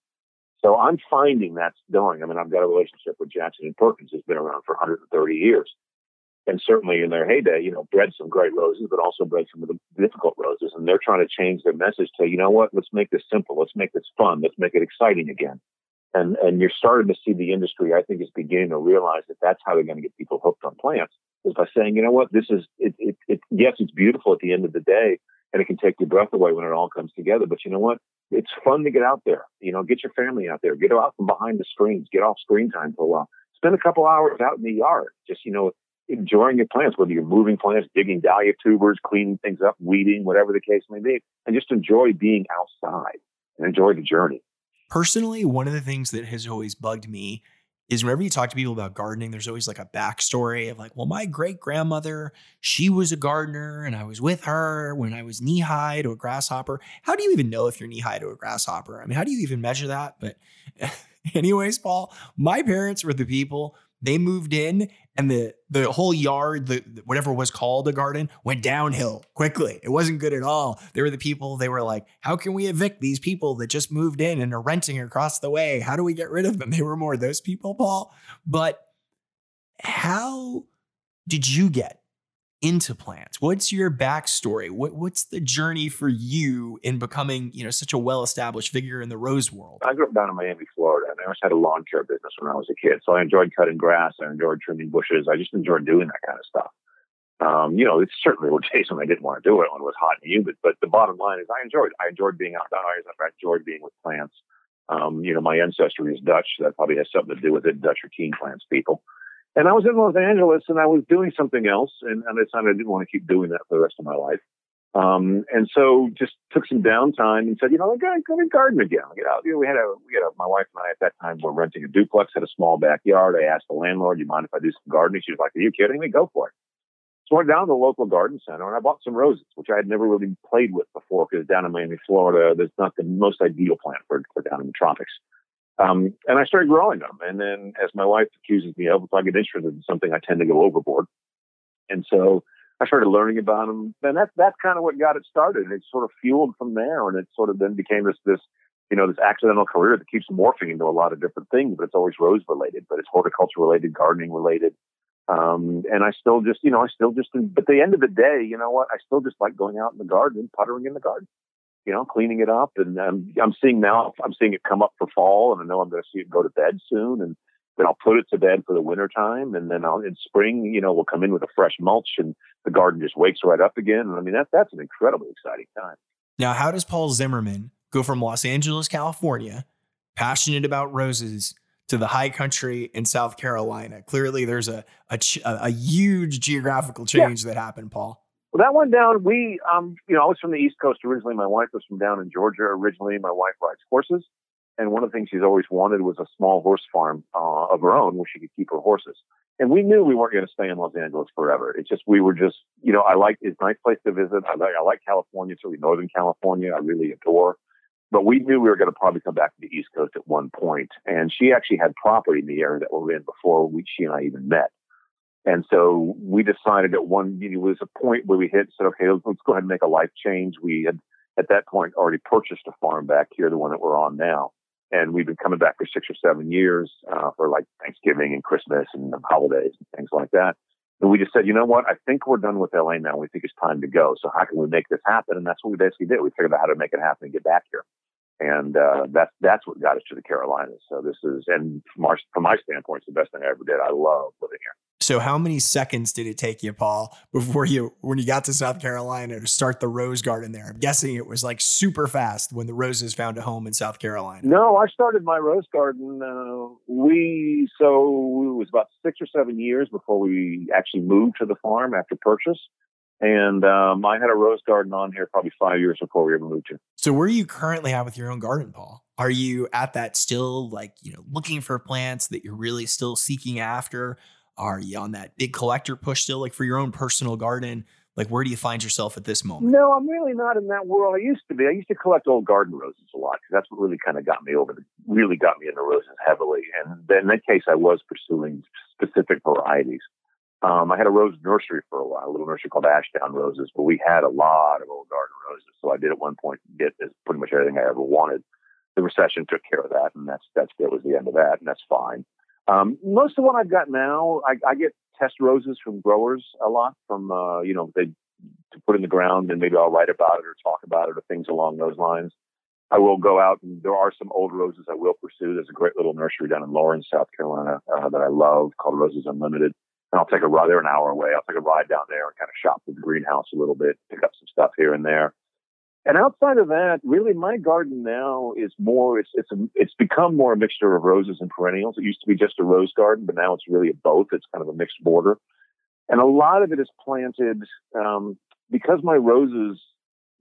So I'm finding that's going. I mean, I've got a relationship with Jackson and Perkins who's been around for one hundred thirty years. And certainly in their heyday, you know, bred some great roses, but also bred some of the difficult roses. And they're trying to change their message to, you know what, let's make this simple. Let's make this fun. Let's make it exciting again. And and you're starting to see the industry, I think, is beginning to realize that that's how they're going to get people hooked on plants, is by saying, you know what, this is, it, it, it, yes, it's beautiful at the end of the day, and it can take your breath away when it all comes together. But you know what? It's fun to get out there. You know, get your family out there. Get out from behind the screens. Get off screen time for a while. Spend a couple hours out in the yard. Just, you know, enjoying your plants, whether you're moving plants, digging dahlia tubers, cleaning things up, weeding, whatever the case may be, and just enjoy being outside and enjoy the journey. Personally, one of the things that has always bugged me is whenever you talk to people about gardening, there's always like a backstory of like, well, my great grandmother, she was a gardener and I was with her when I was knee high to a grasshopper. How do you even know if you're knee high to a grasshopper? I mean, how do you even measure that? But anyways, Paul, my parents were the people. They moved in and the, the whole yard, the whatever was called a garden, went downhill quickly. It wasn't good at all. They were the people, they were like, how can we evict these people that just moved in and are renting across the way? How do we get rid of them? They were more those people, Paul. But how did you get into plants? What's your backstory? What, what's the journey for you in becoming, you know, such a well-established figure in the rose world? I grew up down in Miami, Florida, and I always had a lawn care business when I was a kid. So I enjoyed cutting grass. I enjoyed trimming bushes. I just enjoyed doing that kind of stuff. Um, you know, it certainly were days when I didn't want to do it when it was hot and humid, but the bottom line is I enjoyed it. I enjoyed being outdoors. I enjoyed being with plants. Um, you know, my ancestry is Dutch. So that probably has something to do with it. Dutch are keen plants people. And I was in Los Angeles, and I was doing something else, and, and I decided I didn't want to keep doing that for the rest of my life. Um, and so, just took some downtime and said, you know, I gotta go to garden again. I get out. You know, we had a, we had a, my wife and I at that time were renting a duplex, had a small backyard. I asked the landlord, "Do you mind if I do some gardening?" She was like, "Are you kidding me? Go for it." So I went down to the local garden center and I bought some roses, which I had never really played with before because down in Miami, Florida, that's not the most ideal plant for, for down in the tropics. Um, and I started growing them. And then as my wife accuses me of, if I get interested in something, I tend to go overboard. And so I started learning about them. And that, that's kind of what got it started. And it sort of fueled from there. And it sort of then became this, this, you know, this accidental career that keeps morphing into a lot of different things, but it's always rose related, but it's horticulture related, gardening related. Um, and I still just, you know, I still just, but at the end of the day, you know what, I still just like going out in the garden and puttering in the garden. You know, cleaning it up, and um, I'm seeing now, I'm seeing it come up for fall, and I know I'm going to see it go to bed soon, and then I'll put it to bed for the winter time, and then I'll, in spring, you know, we'll come in with a fresh mulch, and the garden just wakes right up again. And I mean, that that's an incredibly exciting time. Now, how does Paul Zimmerman go from Los Angeles, California, passionate about roses, to the high country in South Carolina? Clearly, there's a a, a huge geographical change yeah. that happened, Paul. Well, that one down, we, um, you know, I was from the East Coast originally. My wife was from down in Georgia originally. My wife rides horses. And one of the things she's always wanted was a small horse farm uh, of her own where she could keep her horses. And we knew we weren't going to stay in Los Angeles forever. It's just, we were just, you know, I like, it's a nice place to visit. I like, I like California, certainly Northern California. I really adore. But we knew we were going to probably come back to the East Coast at one point. And she actually had property in the area that we were in before we, she and I even met. And so we decided at one, you know, was a point where we hit, said, okay, let's, let's go ahead and make a life change. We had, at that point, already purchased a farm back here, the one that we're on now. And we've been coming back for six or seven years uh, for like Thanksgiving and Christmas and holidays and things like that. And we just said, you know what? I think we're done with L A now. We think it's time to go. So how can we make this happen? And that's what we basically did. We figured out how to make it happen and get back here. And uh, that's that's what got us to the Carolinas. So this is, and from, our, from my standpoint, it's the best thing I ever did. I love living here. So how many seconds did it take you, Paul, before you, when you got to South Carolina to start the rose garden there? I'm guessing it was like super fast when the roses found a home in South Carolina. No, I started my rose garden. Uh, we, so it was about six or seven years before we actually moved to the farm after purchase. And um, I had a rose garden on here probably five years before we ever moved here. So where are you currently at with your own garden, Paul? Are you at that still, like, you know, looking for plants that you're really still seeking after? Are you on that big collector push still, like for your own personal garden? Like, where do you find yourself at this moment? No, I'm really not in that world. I used to be. I used to collect old garden roses a lot because that's what really kind of got me over, the, really got me into roses heavily. And then in that case, I was pursuing specific varieties. Um, I had a rose nursery for a while, a little nursery called Ashdown Roses, but we had a lot of old garden roses. So I did at one point get pretty much everything I ever wanted. The recession took care of that, and that's that's that was the end of that, and that's fine. Um, most of what I've got now, I, I get test roses from growers a lot, from uh, you know, they to put in the ground, and maybe I'll write about it or talk about it or things along those lines. I will go out, and there are some old roses I will pursue. There's a great little nursery down in Lawrence, South Carolina, uh, that I love called Roses Unlimited. And I'll take a ride. They're an hour away. I'll take a ride down there and kind of shop in the greenhouse a little bit, pick up some stuff here and there. And outside of that, really, my garden now is more. It's it's a, it's become more a mixture of roses and perennials. It used to be just a rose garden, but now it's really a both. It's kind of a mixed border, and a lot of it is planted um, because my roses.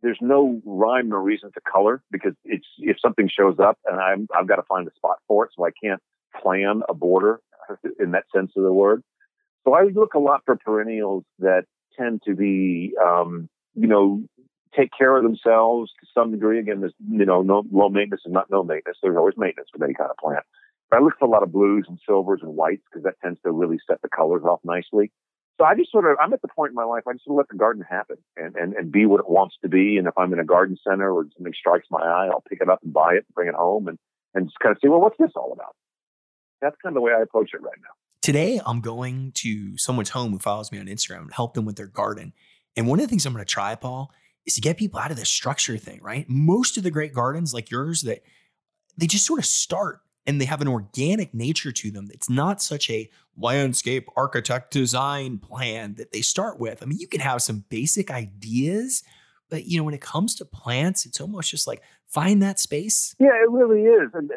There's no rhyme or reason to color, because it's if something shows up and I'm I've got to find a spot for it, so I can't plan a border in that sense of the word. So I look a lot for perennials that tend to be, um, you know, take care of themselves to some degree. Again, there's, you know, no, low maintenance and not no maintenance. There's always maintenance with any kind of plant. But I look for a lot of blues and silvers and whites because that tends to really set the colors off nicely. So I just sort of, I'm at the point in my life, I just sort of let the garden happen and, and, and be what it wants to be. And if I'm in a garden center or something strikes my eye, I'll pick it up and buy it and bring it home and, and just kind of see, well, what's this all about? That's kind of the way I approach it right now. Today, I'm going to someone's home who follows me on Instagram and help them with their garden. And one of the things I'm going to try, Paul, is to get people out of this structure thing, right? Most of the great gardens like yours, that they just sort of start and they have an organic nature to them. It's not such a landscape architect design plan that they start with. I mean, you can have some basic ideas, but you know, when it comes to plants, it's almost just like find that space. Yeah, it really is. And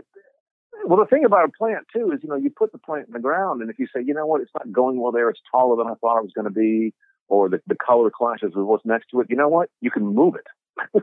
well, the thing about a plant, too, is, you know, you put the plant in the ground, and if you say, you know what, it's not going well there, it's taller than I thought it was going to be, or the, the color clashes with what's next to it, you know what, you can move it.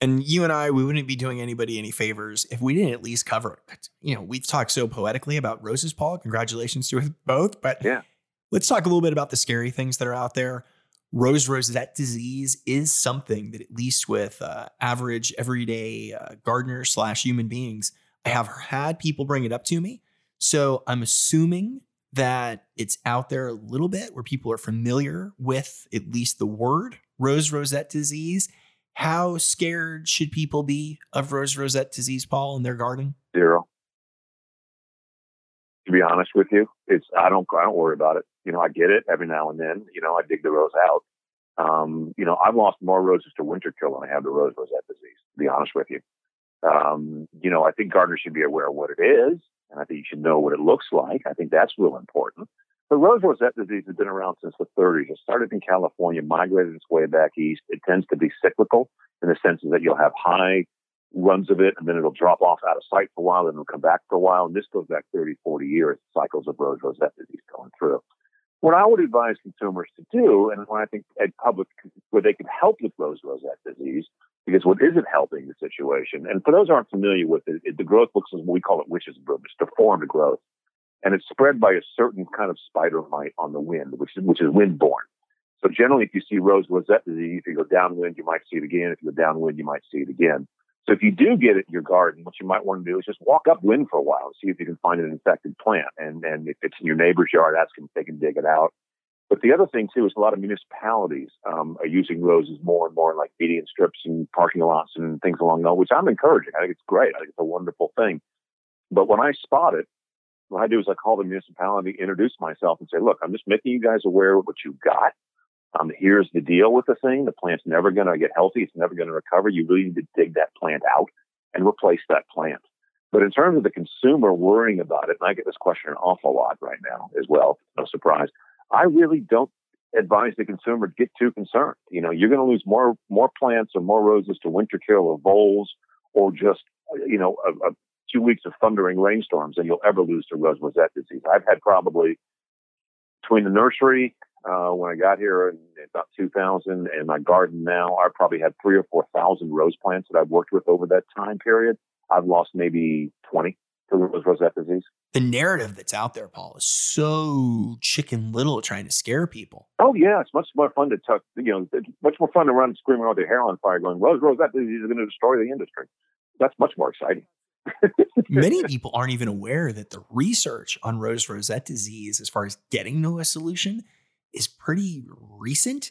And you and I, we wouldn't be doing anybody any favors if we didn't at least cover it. You know, we've talked so poetically about roses, Paul. Congratulations to us both. But yeah, let's talk a little bit about the scary things that are out there. Rose roses, that disease is something that at least with uh, average, everyday uh, gardener slash human beings, I have had people bring it up to me. So I'm assuming that it's out there a little bit where people are familiar with at least the word rose rosette disease. How scared should people be of rose rosette disease, Paul, in their garden? Zero. To be honest with you, it's I don't I don't worry about it. You know, I get it every now and then. You know, I dig the rose out. Um, you know, I've lost more roses to winter kill than I have to rose rosette disease, to be honest with you. Um, you know, I think gardeners should be aware of what it is, and I think you should know what it looks like. I think that's real important. But rose rosette disease has been around since the thirties. It started in California, migrated its way back east. It tends to be cyclical in the sense that you'll have high runs of it, and then it'll drop off out of sight for a while, and it'll come back for a while. And this goes back thirty, forty years, cycles of rose rosette disease going through. What I would advise consumers to do, and what I think at public, where they can help with rose rosette disease, because what isn't helping the situation, and for those who aren't familiar with it, it the growth looks as we call it witch's broom. It's deformed growth, and it's spread by a certain kind of spider mite on the wind, which is, which is windborne. So generally, if you see rose rosette disease, if you go downwind, you might see it again. If you go downwind, you might see it again. So if you do get it in your garden, what you might want to do is just walk upwind for a while and see if you can find an infected plant. And and if it's in your neighbor's yard, ask them if they can dig it out. But the other thing, too, is a lot of municipalities um, are using roses more and more in like median strips and parking lots and things along those, which I'm encouraging. I think it's great. I think it's a wonderful thing. But when I spot it, what I do is I call the municipality, introduce myself, and say, look, I'm just making you guys aware of what you've got. Um, here's the deal with the thing. The plant's never going to get healthy. It's never going to recover. You really need to dig that plant out. and replace that plant. But in terms of the consumer worrying about it, and I get this question an awful lot right now as well, no surprise, I really don't advise the consumer to get too concerned. You know, you're going to lose more more plants or more roses to winter kill or voles or just, you know, a, a two weeks of thundering rainstorms than you'll ever lose to rose rosette disease. I've had probably between the nursery uh, when I got here in about two thousand and my garden now, I probably had three or four thousand rose plants that I've worked with over that time period. I've lost maybe twenty to rose rosette disease. The narrative that's out there, Paul, is so chicken little, trying to scare people. Oh yeah, it's much more fun to tuck. You know, it's much more fun to run screaming with your hair on fire, going rose rosette disease is going to destroy the industry. That's much more exciting. Many people aren't even aware that the research on rose rosette disease, as far as getting to a solution, is pretty recent,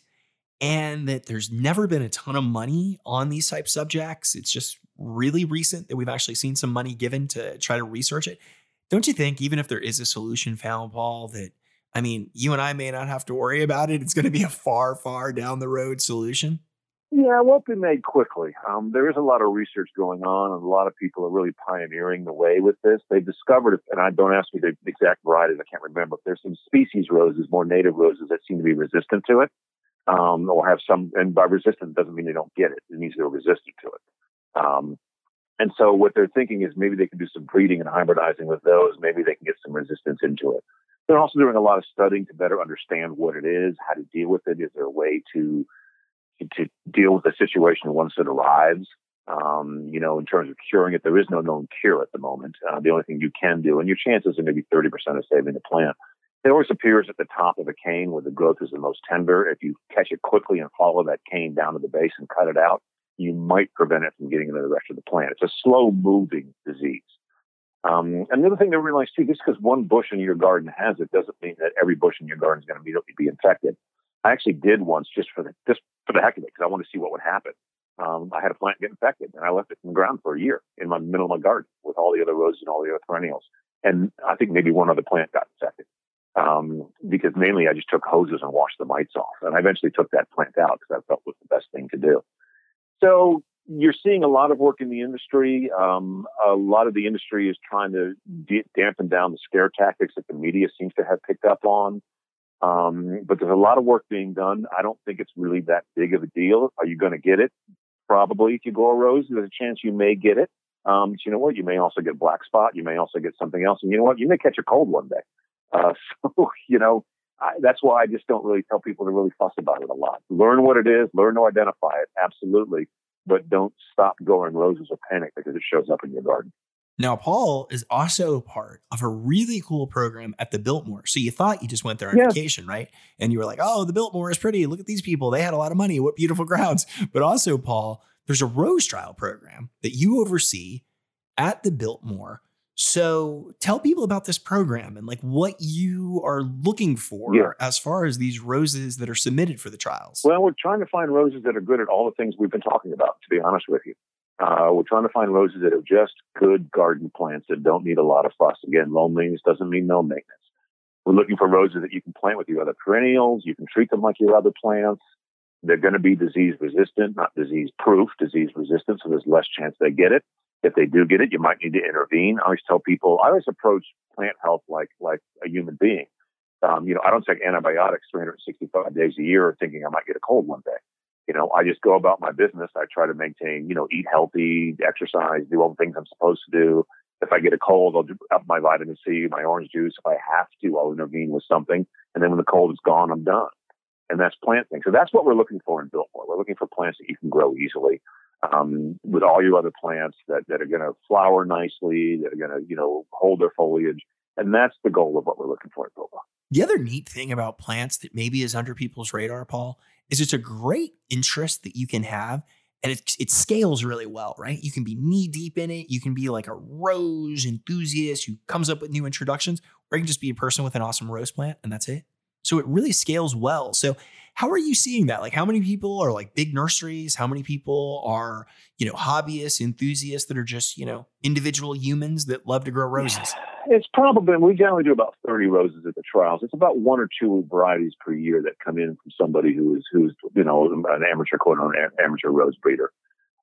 and that there's never been a ton of money on these type subjects. It's just really recent that we've actually seen some money given to try to research it. Don't you think, even if there is a solution found, Paul, that, I mean, you and I may not have to worry about it. It's going to be a far, far down the road solution. Yeah, it won't be made quickly. Um, there is a lot of research going on, and a lot of people are really pioneering the way with this. They've discovered, and I don't ask me the exact varieties, I can't remember, if there's some species roses, more native roses that seem to be resistant to it, um, or have some, and by resistant doesn't mean they don't get it. It means they're resistant to it. Um, and so what they're thinking is maybe they can do some breeding and hybridizing with those. Maybe they can get some resistance into it. They're also doing a lot of studying to better understand what it is, how to deal with it. Is there a way to, to deal with the situation once it arrives? Um, you know, in terms of curing it, there is no known cure at the moment. Uh, the only thing you can do, and your chances are maybe thirty percent of saving the plant. It always appears at the top of a cane where the growth is the most tender. If you catch it quickly and follow that cane down to the base and cut it out, you might prevent it from getting into the rest of the plant. It's a slow-moving disease. Um, another thing to realize, too, just because one bush in your garden has it doesn't mean that every bush in your garden is going to immediately be infected. I actually did once just for the, just for the heck of it, because I wanted to see what would happen. Um, I had a plant get infected, and I left it in the ground for a year in my middle of my garden with all the other roses and all the other perennials. And I think maybe one other plant got infected um, because mainly I just took hoses and washed the mites off. And I eventually took that plant out because I felt it was the best thing to do. So you're seeing a lot of work in the industry. Um, a lot of the industry is trying to de- dampen down the scare tactics that the media seems to have picked up on. Um, but there's a lot of work being done. I don't think it's really that big of a deal. Are you going to get it? Probably. If you grow a rose, there's a chance you may get it. Um, but you know what? You may also get black spot. You may also get something else. And you know what? You may catch a cold one day. Uh, so, you know, I, that's why I just don't really tell people to really fuss about it a lot. Learn what it is. Learn to identify it. Absolutely. But don't stop growing roses or panic because it shows up in your garden. Now, Paul is also part of a really cool program at the Biltmore. So you thought you just went there on yeah. vacation, right? And you were like, oh, the Biltmore is pretty. Look at these people. They had a lot of money. What beautiful grounds. But also, Paul, there's a rose trial program that you oversee at the Biltmore. So tell people about this program and like what you are looking for yeah. as far as these roses that are submitted for the trials. Well, we're trying to find roses that are good at all the things we've been talking about, to be honest with you. Uh, we're trying to find roses that are just good garden plants that don't need a lot of fuss. Again, low maintenance doesn't mean no maintenance. We're looking for roses that you can plant with your other perennials. You can treat them like your other plants. They're going to be disease resistant, not disease proof, disease resistant. So there's less chance they get it. If they do get it, you might need to intervene. I always tell people, I always approach plant health like like a human being. Um, you know, I don't take antibiotics three hundred sixty-five days a year thinking I might get a cold one day. You know, I just go about my business. I try to maintain, you know, eat healthy, exercise, do all the things I'm supposed to do. If I get a cold, I'll up my vitamin C, my orange juice. If I have to, I'll intervene with something. And then when the cold is gone, I'm done. And that's plant thing. So that's what we're looking for in Biltmore. We're looking for plants that you can grow easily. Um, with all your other plants that, that are going to flower nicely, that are going to, you know, hold their foliage. And that's the goal of what we're looking for at Biltmore. The other neat thing about plants that maybe is under people's radar, Paul, is it's a great interest that you can have, and it, it scales really well, right? You can be knee deep in it. You can be like a rose enthusiast who comes up with new introductions, or you can just be a person with an awesome rose plant, and that's it. So it really scales well. So how are you seeing that? Like how many people are like big nurseries? How many people are, you know, hobbyists, enthusiasts that are just, you know, individual humans that love to grow roses? It's probably, we generally do about thirty roses at the trials. It's about one or two varieties per year that come in from somebody who is, who's, you know, an amateur, quote unquote, amateur rose breeder.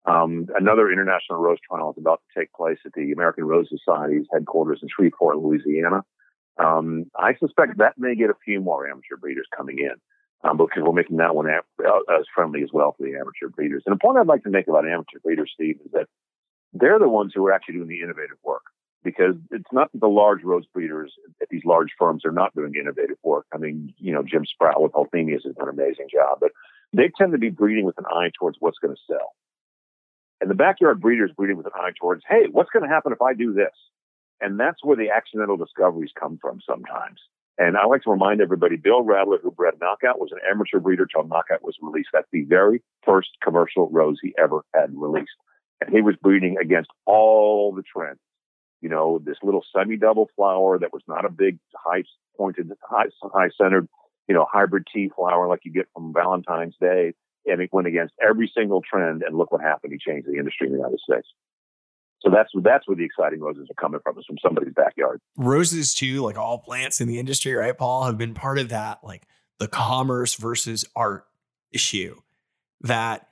Um, another international rose trial is about to take place at the American Rose Society's headquarters in Shreveport, Louisiana. Um, I suspect that may get a few more amateur breeders coming in, um, because we're making that one as friendly as well for the amateur breeders. And a point I'd like to make about amateur breeders, Steve, is that they're the ones who are actually doing the innovative work, because it's not that the large rose breeders at these large firms are not doing innovative work. I mean, you know, Jim Sprout with Altemius has done an amazing job, but they tend to be breeding with an eye towards what's going to sell. And the backyard breeder is breeding with an eye towards, hey, what's going to happen if I do this? And that's where the accidental discoveries come from sometimes. And I like to remind everybody, Bill Radler, who bred Knockout, was an amateur breeder till Knockout was released. That's the very first commercial rose he ever had released. And he was breeding against all the trends. You know, this little semi-double flower that was not a big, high-pointed, high-centered, you know, hybrid tea flower like you get from Valentine's Day. And it went against every single trend, and look what happened. He changed the industry in the United States. So that's, that's where the exciting roses are coming from, is from somebody's backyard. Roses, too, like all plants in the industry, right, Paul, have been part of that, like the commerce versus art issue. That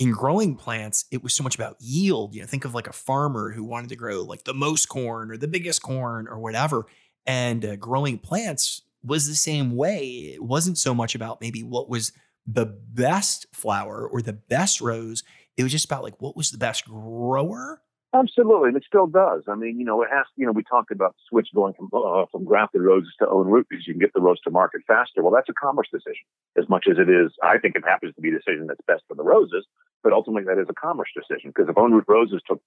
in growing plants, it was so much about yield. You know, think of like a farmer who wanted to grow like the most corn or the biggest corn or whatever. And uh, growing plants was the same way. It wasn't so much about maybe what was the best flower or the best rose. It was just about like, what was the best grower? Absolutely. And it still does. I mean, you know, it has, you know, we talked about the switch going from, uh, from grafted roses to own root because you can get the rose to market faster. Well, that's a commerce decision as much as it is. I think it happens to be a decision that's best for the roses, but ultimately that is a commerce decision, because if own root roses took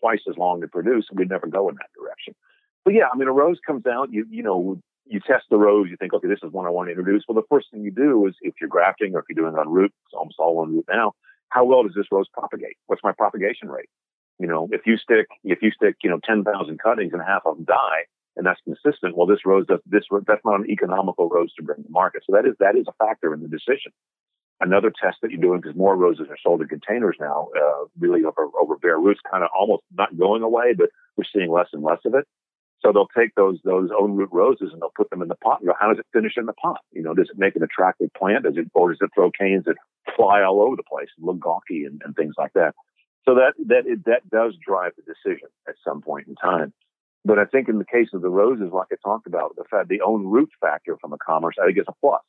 twice as long to produce, we'd never go in that direction. But yeah, I mean, a rose comes out, you, you know, you test the rose, you think, okay, this is one I want to introduce. Well, the first thing you do is, if you're grafting or if you're doing on root, it's almost all on root now, how well does this rose propagate? What's my propagation rate? You know, if you stick, if you stick, you know, ten thousand cuttings and half of them die, and that's consistent, well, this rose does this, that's not an economical rose to bring to market. So that is, that is a factor in the decision. Another test that you're doing, because more roses are sold in containers now, uh, really over, over bare roots, kind of almost not going away, but we're seeing less and less of it. So they'll take those those own root roses and they'll put them in the pot and go, how does it finish in the pot? You know, does it make an attractive plant? Does it, or does it throw canes that fly all over the place and look gawky and, and things like that? So that that it, that does drive the decision at some point in time. But I think in the case of the roses, like I talked about, the fact the own root factor from a commerce, I think, is a plus.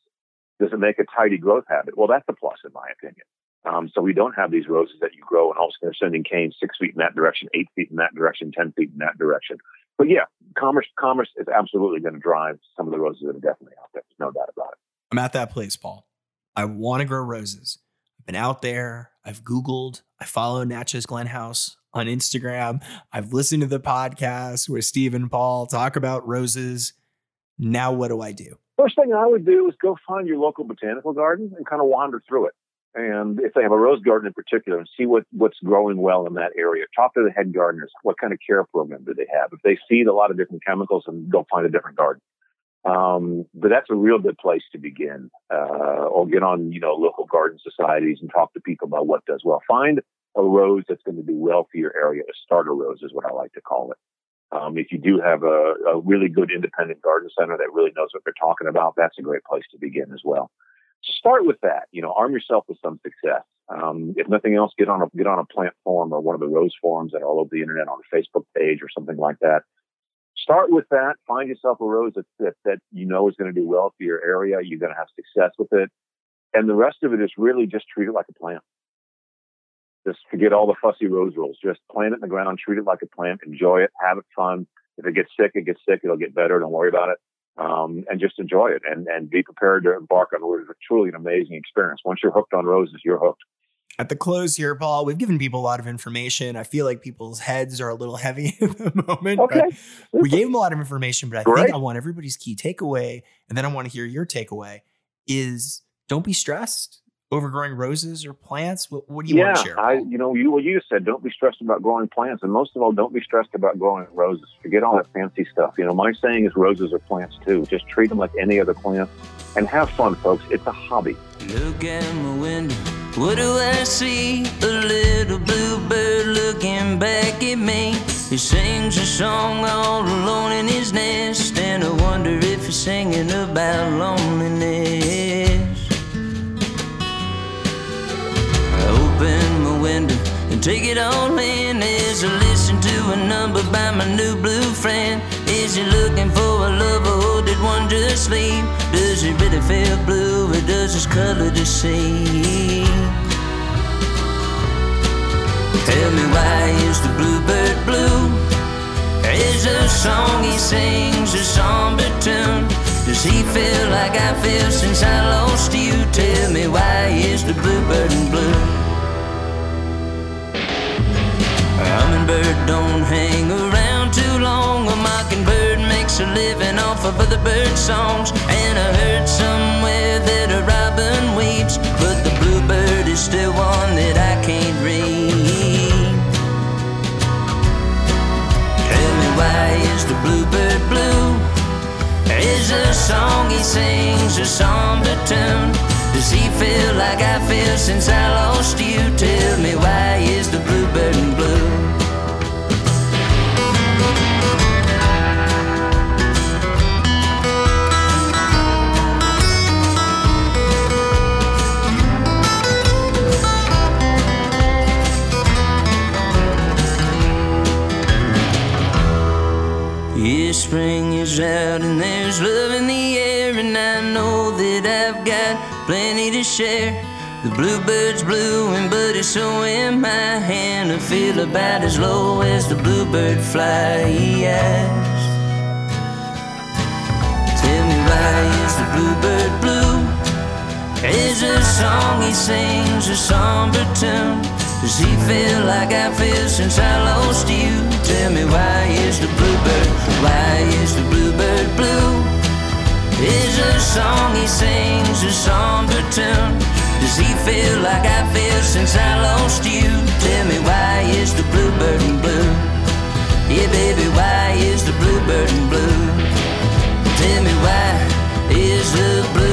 Does it make a tidy growth habit? Well, that's a plus in my opinion. Um, so we don't have these roses that you grow and all of a sudden they're sending canes six feet in that direction, eight feet in that direction, ten feet in that direction. But yeah, commerce commerce is absolutely going to drive some of the roses that are definitely out there. There's no doubt about it. I'm at that place, Paul. I want to grow roses. I've been out there. I've Googled. I follow Natchez Glenhouse on Instagram. I've listened to the podcast where Steve and Paul talk about roses. Now what do I do? First thing I would do is go find your local botanical garden and kind of wander through it. And if they have a rose garden in particular, and see what, what's growing well in that area. Talk to the head gardeners. What kind of care program do they have? If they seed a lot of different chemicals, and go find a different garden. Um, but that's a real good place to begin. Uh, or get on, you know, local garden societies and talk to people about what does well. Find a rose that's going to do well for your area. A starter rose is what I like to call it. Um, if you do have a, a really good independent garden center that really knows what they're talking about, that's a great place to begin as well. Start with that, you know, arm yourself with some success. Um, if nothing else, get on a, get on a plant forum or one of the rose forums that are all over the internet, on a Facebook page or something like that. Start with that. Find yourself a rose that, that, that you know is going to do well for your area. You're going to have success with it. And the rest of it is really just treat it like a plant. Just forget all the fussy rose rules. Just plant it in the ground, treat it like a plant, enjoy it, have it fun. If it gets sick, it gets sick. It'll get better. Don't worry about it. Um, and just enjoy it and, and be prepared to embark on what is truly an amazing experience. Once you're hooked on roses, you're hooked. At the close here, Paul, we've given people a lot of information. I feel like people's heads are a little heavy at the moment. Okay. We gave them a lot of information, but I Great. think I want everybody's key takeaway, and then I want to hear your takeaway, is don't be stressed over growing roses or plants. What, what do you yeah, want to share? I, you know, you, well, you said don't be stressed about growing plants. And most of all, don't be stressed about growing roses. Forget all that fancy stuff. You know, my saying is roses are plants too. Just treat them like any other plant and have fun, folks. It's a hobby. Look out my window. What do I see? A little bluebird looking back at me. He sings a song all alone in his nest. And I wonder if he's singing about loneliness. Open my window, And take it all in as you listen to a number by my new blue friend. Is he looking for a lover or did one just leave? Does he really feel blue or does his color deceive? Tell me, why is the bluebird blue? Is the song he sings a somber tune? Does he feel like I feel since I lost you? Tell me, why is the bluebird blue? A hummingbird don't hang around too long. A mockingbird makes a living off of other bird songs. And I heard somewhere that a robin weeps, but the bluebird is still one that I can't read. Tell me, why is the bluebird blue? Is the song he sings a somber tune? Does he feel like I feel since I lost you? Tell me, why is the bluebird blue? Yes, spring is out and there's love in the air, and I know that I've got plenty to share. The bluebird's blue and buddy, so am I, and I feel about as low as the bluebird flies. Tell me, why is the bluebird blue? Is the song he sings a somber tune? Does he feel like I feel since I lost you? Tell me, why is the bluebird, why is the bluebird blue? Is a song he sings a somber tune? Does he feel like I feel since I lost you? Tell me, why is the bluebird blue? Yeah, baby, why is the bluebird blue? Tell me, why is the blue?